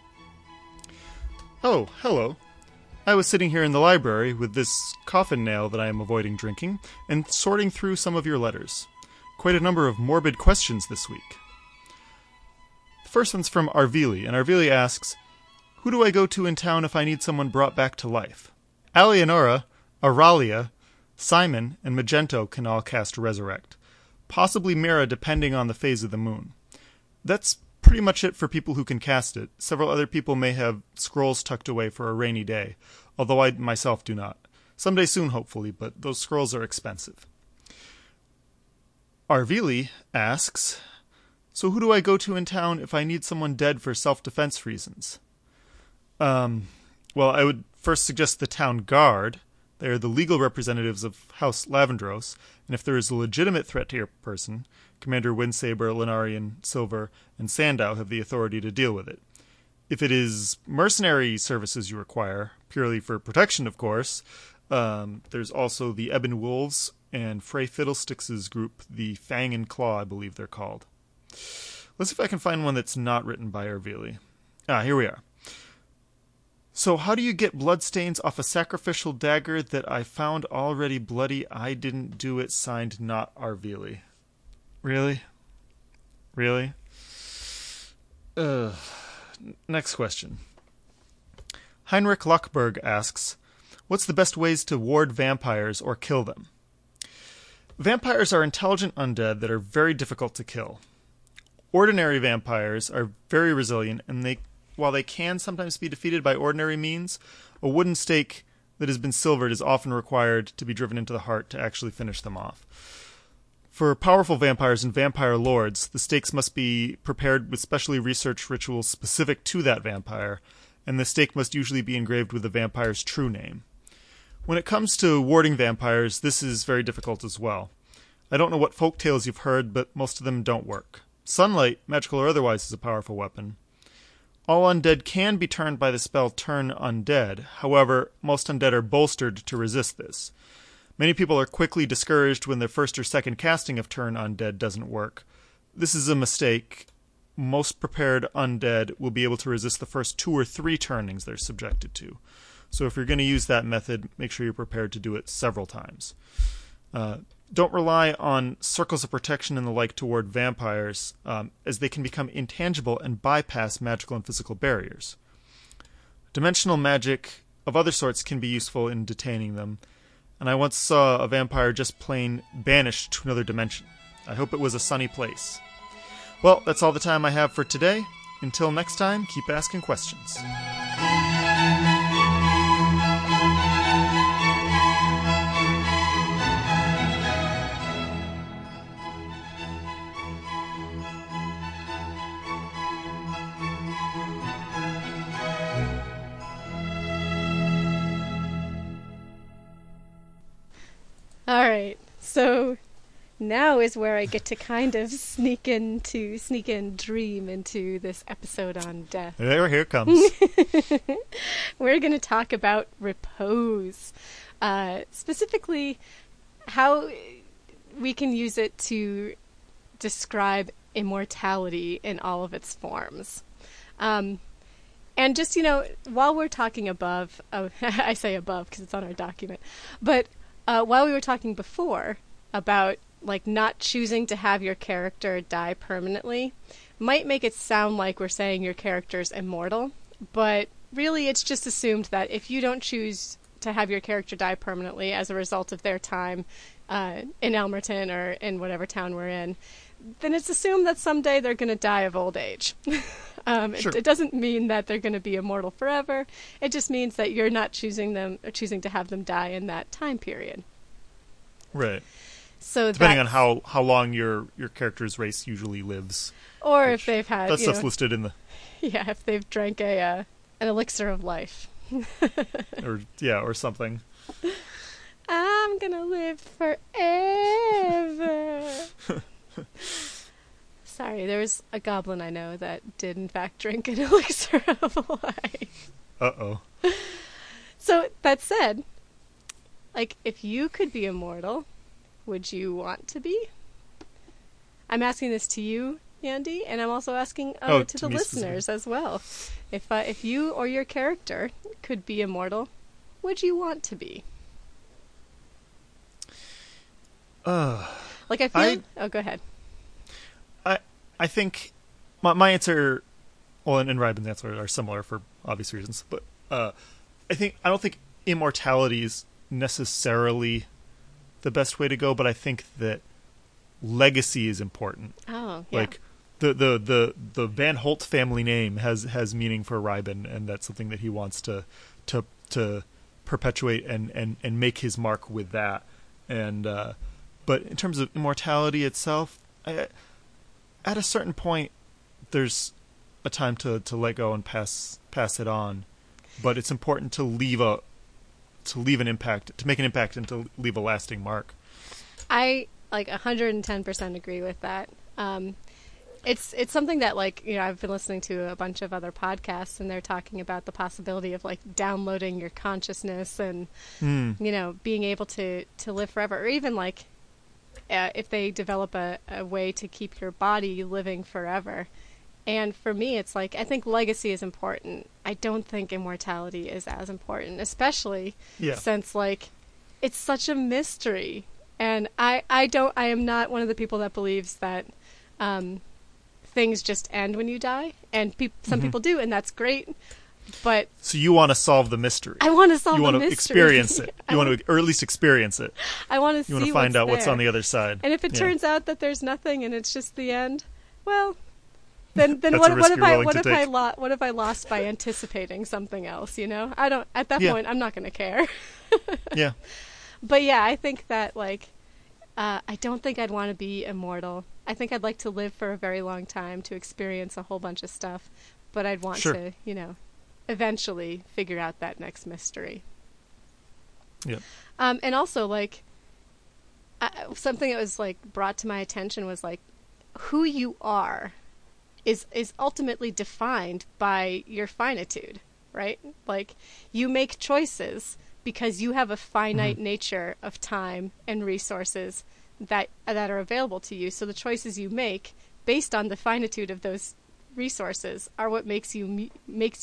Oh, hello. I was sitting here in the library with this coffin nail that I am avoiding drinking, and sorting through some of your letters. Quite a number of morbid questions this week. First one's from Arvili, and Arvili asks, who do I go to in town if I need someone brought back to life? Eleonora, Aralia, Simon, and Magento can all cast Resurrect. Possibly Mira, depending on the phase of the moon. That's pretty much it for people who can cast it. Several other people may have scrolls tucked away for a rainy day, although I myself do not. Someday soon, hopefully, but those scrolls are expensive. Arvili asks, so who do I go to in town if I need someone dead for self-defense reasons? Well, I would first suggest the town guard. They are the legal representatives of House Lavendros, and if there is a legitimate threat to your person, Commander Windsaber, Lenarian, Silver, and Sandow have the authority to deal with it. If it is mercenary services you require, purely for protection, of course, there's also the Ebon Wolves and Frey Fiddlesticks' group, the Fang and Claw, I believe they're called. Let's see if I can find one that's not written by Arvili. Ah, here we are. So how do you get bloodstains off a sacrificial dagger that I found already bloody? I didn't do it. Signed, not Arvili. Really? Really? Next question. Heinrich Lockberg asks, what's the best ways to ward vampires or kill them? Vampires are intelligent undead that are very difficult to kill. Ordinary vampires are very resilient, and while they can sometimes be defeated by ordinary means, a wooden stake that has been silvered is often required to be driven into the heart to actually finish them off. For powerful vampires and vampire lords, the stakes must be prepared with specially researched rituals specific to that vampire, and the stake must usually be engraved with the vampire's true name. When it comes to warding vampires, this is very difficult as well. I don't know what folktales you've heard, but most of them don't work. Sunlight, magical or otherwise, is a powerful weapon. All undead can be turned by the spell Turn Undead. However, most undead are bolstered to resist this. Many people are quickly discouraged when their first or second casting of Turn Undead doesn't work. This is a mistake. Most prepared undead will be able to resist the first 2 or 3 turnings they're subjected to. So if you're going to use that method, make sure you're prepared to do it several times. Don't rely on circles of protection and the like toward vampires, as they can become intangible and bypass magical and physical barriers. Dimensional magic of other sorts can be useful in detaining them, and I once saw a vampire just plain banished to another dimension. I hope it was a sunny place. Well, that's all the time I have for today. Until next time, keep asking questions. Alright, so now is where I get to kind of sneak in Dream into this episode on death. There, here it comes. We're going to talk about repose. Specifically, how we can use it to describe immortality in all of its forms. And just, while we're talking above, I say above because it's on our document, but while we were talking before about not choosing to have your character die permanently might make it sound like we're saying your character's immortal, but really it's just assumed that if you don't choose to have your character die permanently as a result of their time in Elmerton or in whatever town we're in, then it's assumed that someday they're going to die of old age. Sure. It doesn't mean that they're going to be immortal forever. It just means that you're not choosing them or choosing to have them die in that time period. Right. So depending on how long your character's race usually lives, or if they've had that stuff's listed in the if they've drank a an elixir of life, or something. I'm gonna live forever. Sorry, there was a goblin I know that did in fact drink an elixir of life. So that said, like, if you could be immortal, would you want to be? I'm asking this to you, Andy, and I'm also asking to the listeners as well. If you or your character could be immortal, would you want to be? Go ahead. I think my answer, and Rybin's answer are similar for obvious reasons, but I don't think immortality is necessarily the best way to go, but I think that legacy is important. Oh, yeah. Like the Van Holt family name has meaning for Rybin, and that's something that he wants to perpetuate and make his mark with that. And but in terms of immortality itself, at a certain point, there's a time to let go and pass it on. But it's important to leave an impact, to make an impact, and to leave a lasting mark. I 110% agree with that. It's something that I've been listening to a bunch of other podcasts, and they're talking about the possibility of downloading your consciousness and being able to live forever, or even if they develop a way to keep your body living forever. And for me, it's I think legacy is important. I don't think immortality is as important, especially since it's such a mystery. And I am not one of the people that believes that things just end when you die. And some people do, and that's great. But so you want to solve the mystery. I want to solve the mystery. You want to experience it. You want to, or at least experience it. I want to see. You want to find out what's on the other side. And if it turns out that there's nothing and it's just the end, well, then what if I lost by anticipating something else? I don't. At that point, I'm not going to care. Yeah. But I think that I don't think I'd want to be immortal. I think I'd like to live for a very long time to experience a whole bunch of stuff. But I'd want to, eventually figure out that next mystery. Yeah. And also, something that was brought to my attention was who you are is ultimately defined by your finitude, right? You make choices because you have a finite nature of time and resources that are available to you. So the choices you make based on the finitude of those resources are what makes you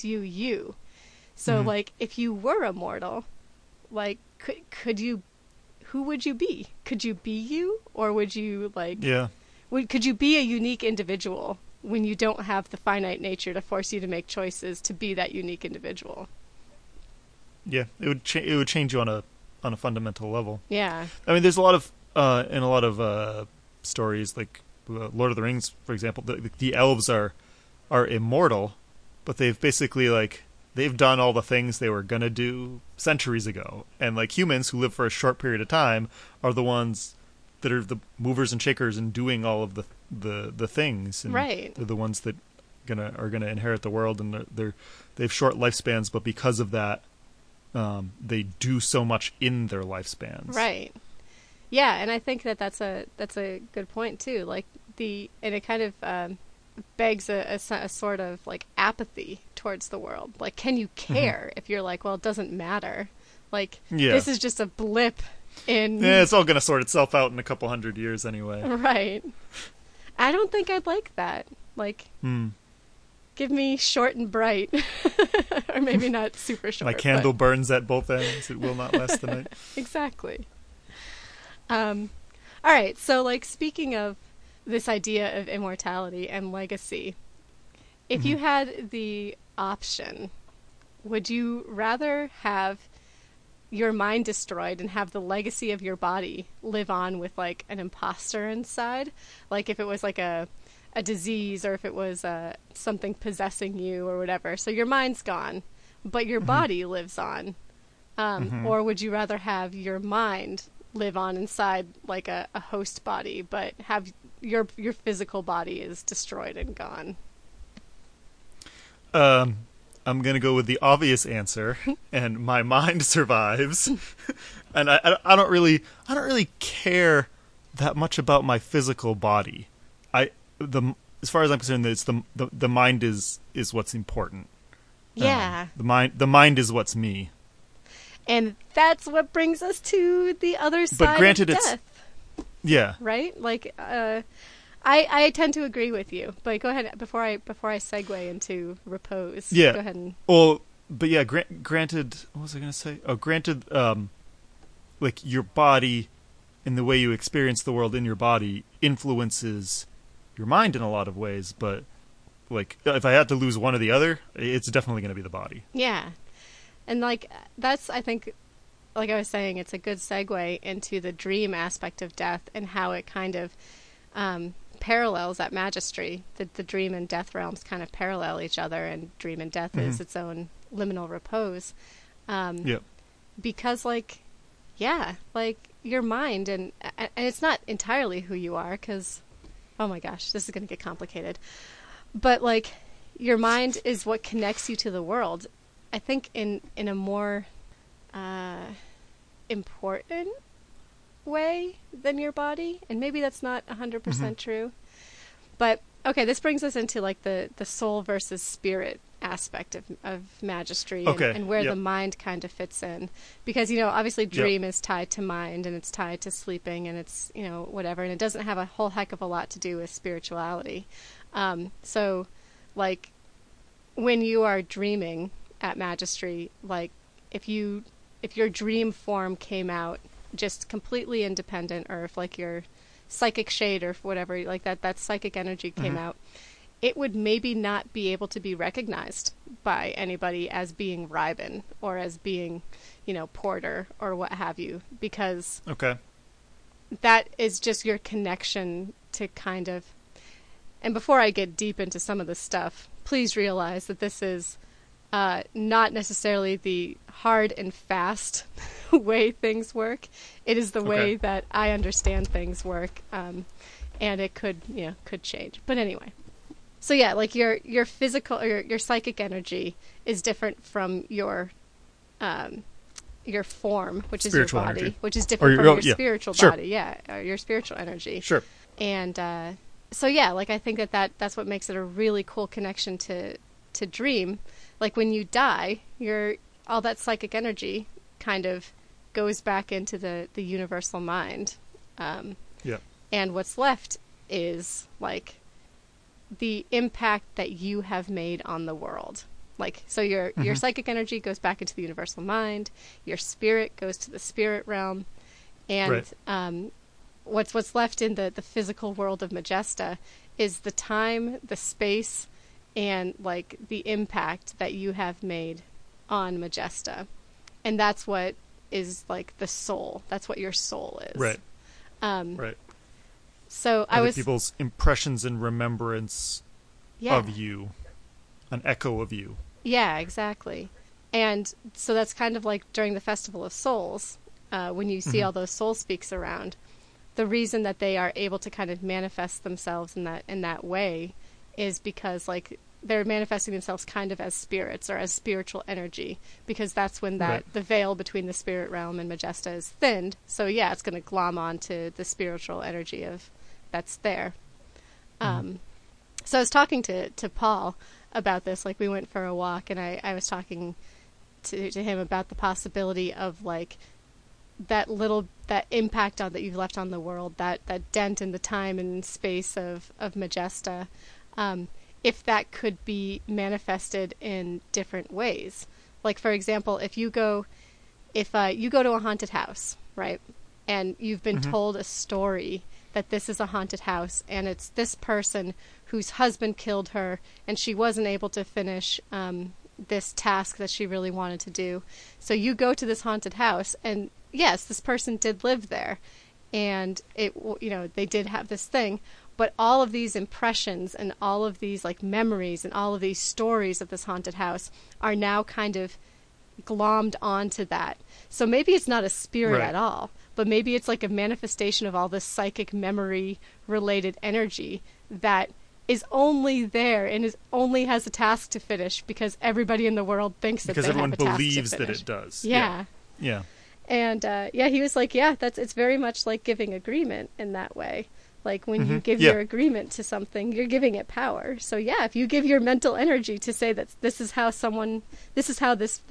you. So if you were immortal, could you who would you be? Could you be you, or would you could you be a unique individual when you don't have the finite nature to force you to make choices to be that unique individual? Yeah, it would change you on a fundamental level. Yeah. I mean, there's a lot of stories Lord of the Rings, for example, the elves are immortal, but they've basically they've done all the things they were gonna do centuries ago, and humans who live for a short period of time are the ones that are the movers and shakers and doing all of the things, and right, they're the ones that are gonna inherit the world, and they have short lifespans, but because of that, they do so much in their lifespans, right? Yeah, and I think that that's a good point too. It kind of begs a sort of apathy towards the world. Can you care if you're it doesn't matter? This is just a blip in. Yeah, it's all going to sort itself out in a couple hundred years anyway. Right. I don't think I'd like that. Give me short and bright, or maybe not super short. My candle burns at both ends; it will not last the night. Exactly. All right. So, speaking of this idea of immortality and legacy, if you had the option, would you rather have your mind destroyed and have the legacy of your body live on with like an imposter inside. Like if it was like a disease or if it was something possessing you or whatever. So your mind's gone, but your body lives on. Or would you rather have your mind live on inside like a host body, but have your physical body is destroyed and gone? I'm going to go with the obvious answer, and my mind survives. And I don't really care that much about my physical body. As far as I'm concerned, it's the mind is what's important. Yeah. The mind is what's me. And that's what brings us to the other side of death. Yeah. Right? Like, I tend to agree with you, but go ahead before I segue into repose. Yeah. Go ahead. Granted, what was I going to say? Oh, granted, like your body and the way you experience the world in your body influences your mind in a lot of ways. But like, if I had to lose one or the other, it's definitely going to be the body. Yeah. And, like, that's, I think, like I was saying, it's a good segue into the dream aspect of death and how it kind of parallels that Magistry. The dream and death realms kind of parallel each other, and dream and death is its own liminal repose. Yeah. Because, like, yeah, like, your mind, and it's not entirely who you are, because, oh my gosh, this is going to get complicated. But, like, your mind is what connects you to the world. I think in a more important way than your body, and maybe that's not 100% true. But okay, this brings us into like the soul versus spirit aspect of Magistry, and where the mind kind of fits in, because you know obviously dream is tied to mind and it's tied to sleeping and it's you know whatever, and it doesn't have a whole heck of a lot to do with spirituality. So like when you are dreaming at Magistry, like if your dream form came out just completely independent, or if like your psychic shade or whatever, like that psychic energy came out, it would maybe not be able to be recognized by anybody as being Rybin or as being, you know, Porter or what have you, because that is just your connection to kind of. And before I get deep into some of this stuff, please realize that this is not necessarily the hard and fast way things work. It is the way that I understand things work, and it could change. But anyway, so yeah, like your physical or your psychic energy is different from your form, which is spiritual your body, energy. Which is different from your spiritual body, or your spiritual energy, and so yeah, like I think that's what makes it a really cool connection to dream. Like when you die, all that psychic energy kind of goes back into the universal mind. And what's left is like the impact that you have made on the world. Like, so your psychic energy goes back into the universal mind. Your spirit goes to the spirit realm. And what's left in the physical world of Magesta is the time, the space, and like the impact that you have made on Magesta. And that's what is like the soul. That's what your soul is. Right. So I was people's impressions and remembrance of you, an echo of you. Yeah, exactly. And so that's kind of like during the Festival of Souls, when you see all those soul speaks around, the reason that they are able to kind of manifest themselves in that way is because like they're manifesting themselves kind of as spirits or as spiritual energy, because that's when the veil between the spirit realm and Magesta is thinned. So yeah, it's going to glom on to the spiritual energy of that's there. So I was talking to Paul about this, like we went for a walk and I was talking to him about the possibility of like that impact that you've left on the world, that dent in the time and space of Magesta. If that could be manifested in different ways. Like, for example, if you go to a haunted house, right, and you've been told a story that this is a haunted house and it's this person whose husband killed her and she wasn't able to finish this task that she really wanted to do. So you go to this haunted house, and yes, this person did live there, and it, you know, they did have this thing, but all of these impressions and all of these like memories and all of these stories of this haunted house are now kind of glommed onto that. So maybe it's not a spirit at all, but maybe it's like a manifestation of all this psychic memory related energy that is only there and is only has a task to finish because everybody in the world thinks because that they have a task to finish. Because everyone believes that it does. Yeah. And he was like, it's very much like giving agreement in that way. Like when you give your agreement to something, you're giving it power. So if you give your mental energy to say that this is how someone, this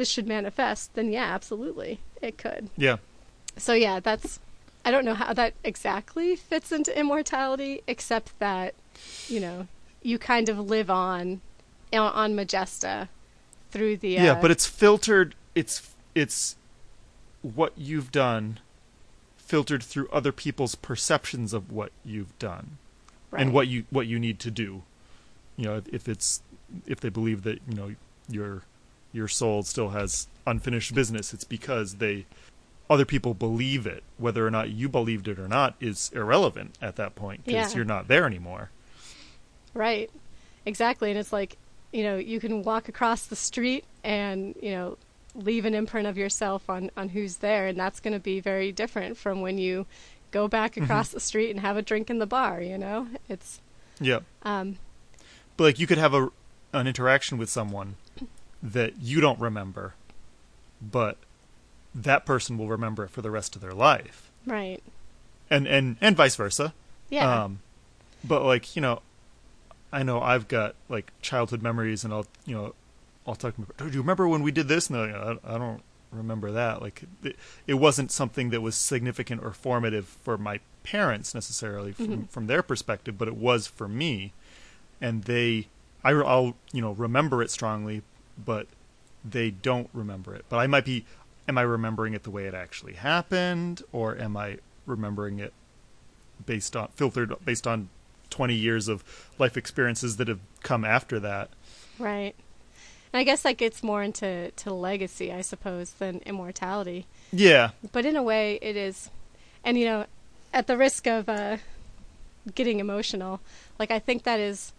should manifest, then absolutely, it could. Yeah. So that's, I don't know how that exactly fits into immortality, except that, you know, you kind of live on Magesta through the. Yeah, but it's filtered. It's what you've done. Filtered through other people's perceptions of what you've done, and what you need to do. You know, if they believe that your soul still has unfinished business, it's because other people believe it. Whether or not you believed it or not is irrelevant at that point because you're not there anymore. Right, exactly, and it's like you can walk across the street and leave an imprint of yourself on who's there, and that's going to be very different from when you go back across the street and have a drink in the bar. It's but like you could have an interaction with someone that you don't remember, but that person will remember it for the rest of their life, right? And vice versa. But like I know I've got like childhood memories, and I'll talk to them. Do you remember when we did this? No, I don't remember that. Like, it wasn't something that was significant or formative for my parents necessarily from their perspective, but it was for me. And I'll remember it strongly, but they don't remember it. But I might be. Am I remembering it the way it actually happened, or am I remembering it based on 20 years of life experiences that have come after that? Right. I guess that gets more into legacy, I suppose, than immortality. Yeah. But in a way, it is. And, at the risk of getting emotional, like I think that is,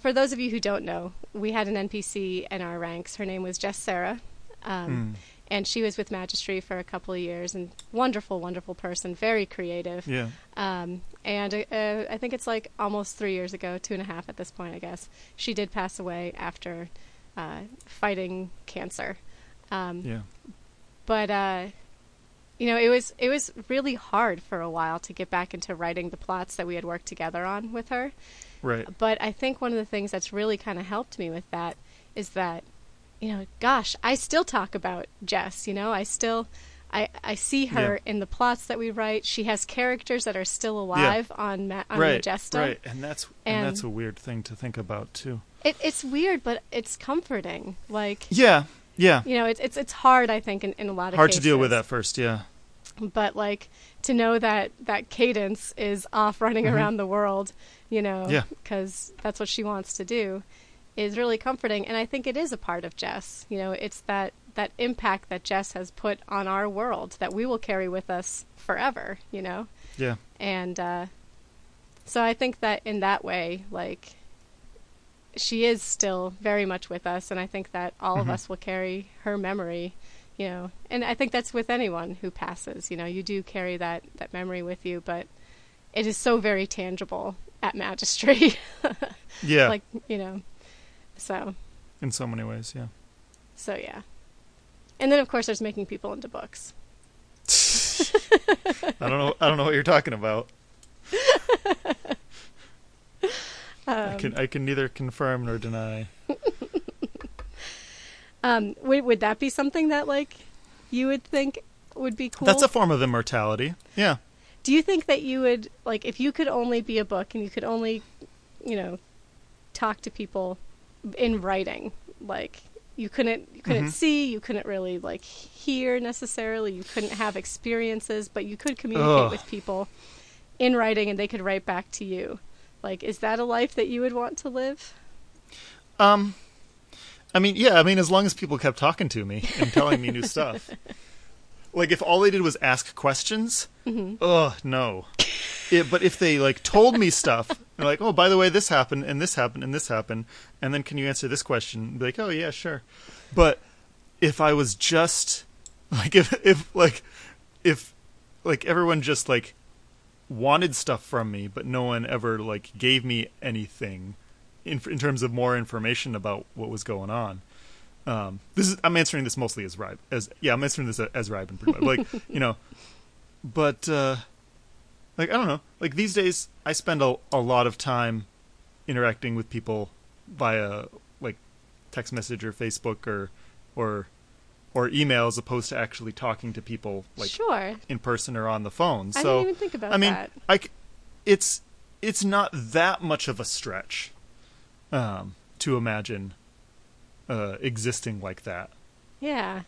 for those of you who don't know, we had an NPC in our ranks. Her name was Jess Sarah. And she was with Magistry for a couple of years, and wonderful, wonderful person, very creative. Yeah. And I think it's like almost 3 years ago, 2.5 at this point, I guess. She did pass away after fighting cancer. But it was really hard for a while to get back into writing the plots that we had worked together on with her. Right. But I think one of the things that's really kind of helped me with that is that. Gosh, I still talk about Jess, I see her in the plots that we write. She has characters that are still alive on Magesta. Right, and that's a weird thing to think about too. It's weird, but it's comforting. Like it's hard, I think, in a lot of cases. Hard to deal with at first, But like to know that Cadence is off running around the world, because that's what she wants to do. Is really comforting, and I think it is a part of Jess. It's that impact that Jess has put on our world that we will carry with us forever, Yeah. And so I think that in that way, like, she is still very much with us, and I think that all of us will carry her memory, And I think that's with anyone who passes, you do carry that memory with you, but it is so very tangible at Magistry. So, in so many ways, and then of course there's making people into books. I don't know what you're talking about. I can neither confirm nor deny. Would that be something that like you would think would be cool? That's a form of immortality. Yeah. Do you think that you would like if you could only be a book and you could only, talk to people? In writing, like you couldn't see, you couldn't really like hear necessarily, you couldn't have experiences, but you could communicate with people in writing and they could write back to you. Like, is that a life that you would want to live? I mean, as long as people kept talking to me and telling me new stuff. Like, if all they did was ask questions, oh, no. But if they, like, told me stuff, they're like, oh, by the way, this happened, and this happened, and this happened, and then can you answer this question? I'd be like, oh, yeah, sure. But if I was just, like, if everyone just, like, wanted stuff from me, but no one ever, like, gave me anything in terms of more information about what was going on. I'm answering this mostly as Rybin. I'm answering this as Rybin, pretty much. Like, you know, but like, I don't know. Like, these days, I spend a lot of time interacting with people via like text message or Facebook or email, as opposed to actually talking to people like in person or on the phone. So I didn't even think about that. It's not that much of a stretch to imagine. Existing like that. Yeah.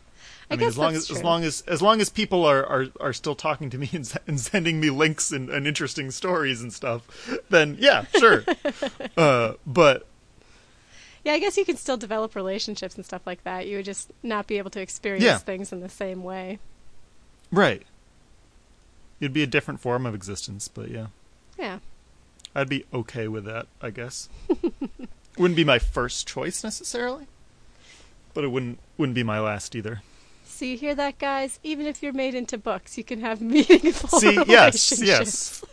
I mean, guess as long as people are still talking to me and sending me links and interesting stories and stuff, then yeah, sure. But yeah, I guess you can still develop relationships and stuff like that. You would just not be able to experience things in the same way. Right. It'd be a different form of existence, but yeah. Yeah. I'd be okay with that, I guess. Wouldn't be my first choice necessarily. But it wouldn't be my last either. So you hear that, guys? Even if you're made into books, you can have meaningful relationships. Yes.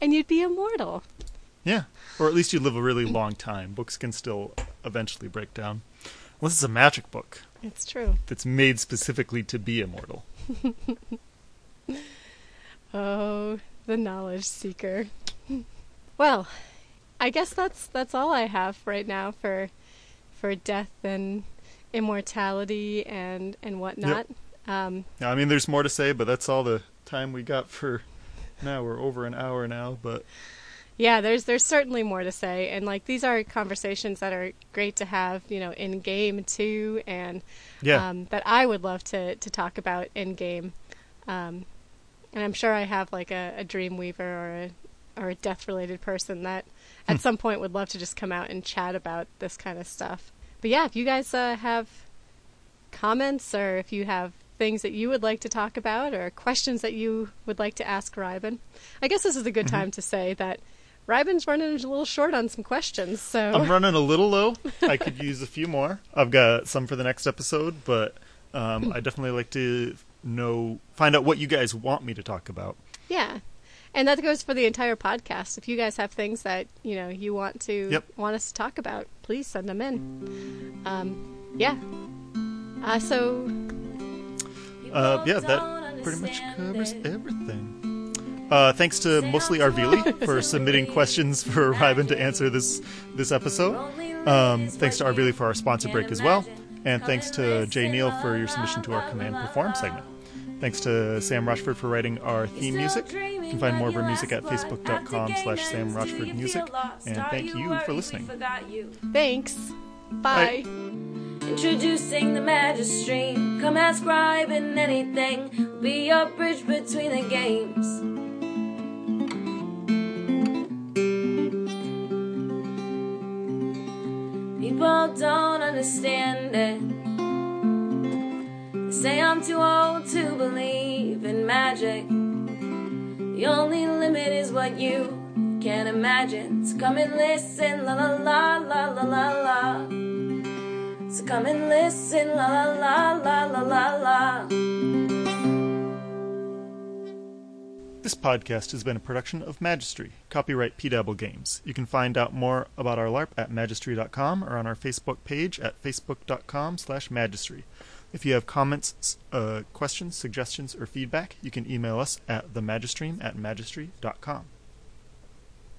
And you'd be immortal. Yeah. Or at least you'd live a really long time. Books can still eventually break down. Unless it's a magic book. It's true. That's made specifically to be immortal. Oh, the knowledge seeker. Well, I guess that's all I have right now for death and immortality and whatnot. Yep. I mean, there's more to say, but that's all the time we got for now. We're over an hour now, but yeah, there's certainly more to say. And like, these are conversations that are great to have, you know, in game too, and that I would love to talk about in game. And I'm sure I have like a Dreamweaver or a death related person that at some point would love to just come out and chat about this kind of stuff. But yeah, if you guys have comments, or if you have things that you would like to talk about, or questions that you would like to ask Rybin, I guess this is a good time to say that Rybin's running a little short on some questions. So I'm running a little low. I could use a few more. I've got some for the next episode, but I definitely like to find out what you guys want me to talk about. Yeah. And that goes for the entire podcast. If you guys have things that, you know, you want to want us to talk about, please send them in. That pretty much covers everything. Thanks to mostly Arvili for submitting questions for Rybin to answer this episode. Thanks to Arvili for our sponsor break as well. And thanks to Jay Neal for your submission to our Command Perform segment. Thanks to Sam Rochford for writing our theme music. You can find more of our music at facebook.com/Sam Rochford Music. And thank you for listening. Thanks. Bye. Introducing the Magistry. Come ask Rybin anything. Be your bridge between the games. People don't understand it. Say I'm too old to believe in magic. The only limit is what you can imagine. So come and listen, la la la la la la la. So come and listen, la la la la la la la. This podcast has been a production of Magistry. Copyright PDabble Games. You can find out more about our LARP at magistry.com or on our Facebook page at facebook.com/magistry. If you have comments, questions, suggestions, or feedback, you can email us at themagistream@magistry.com.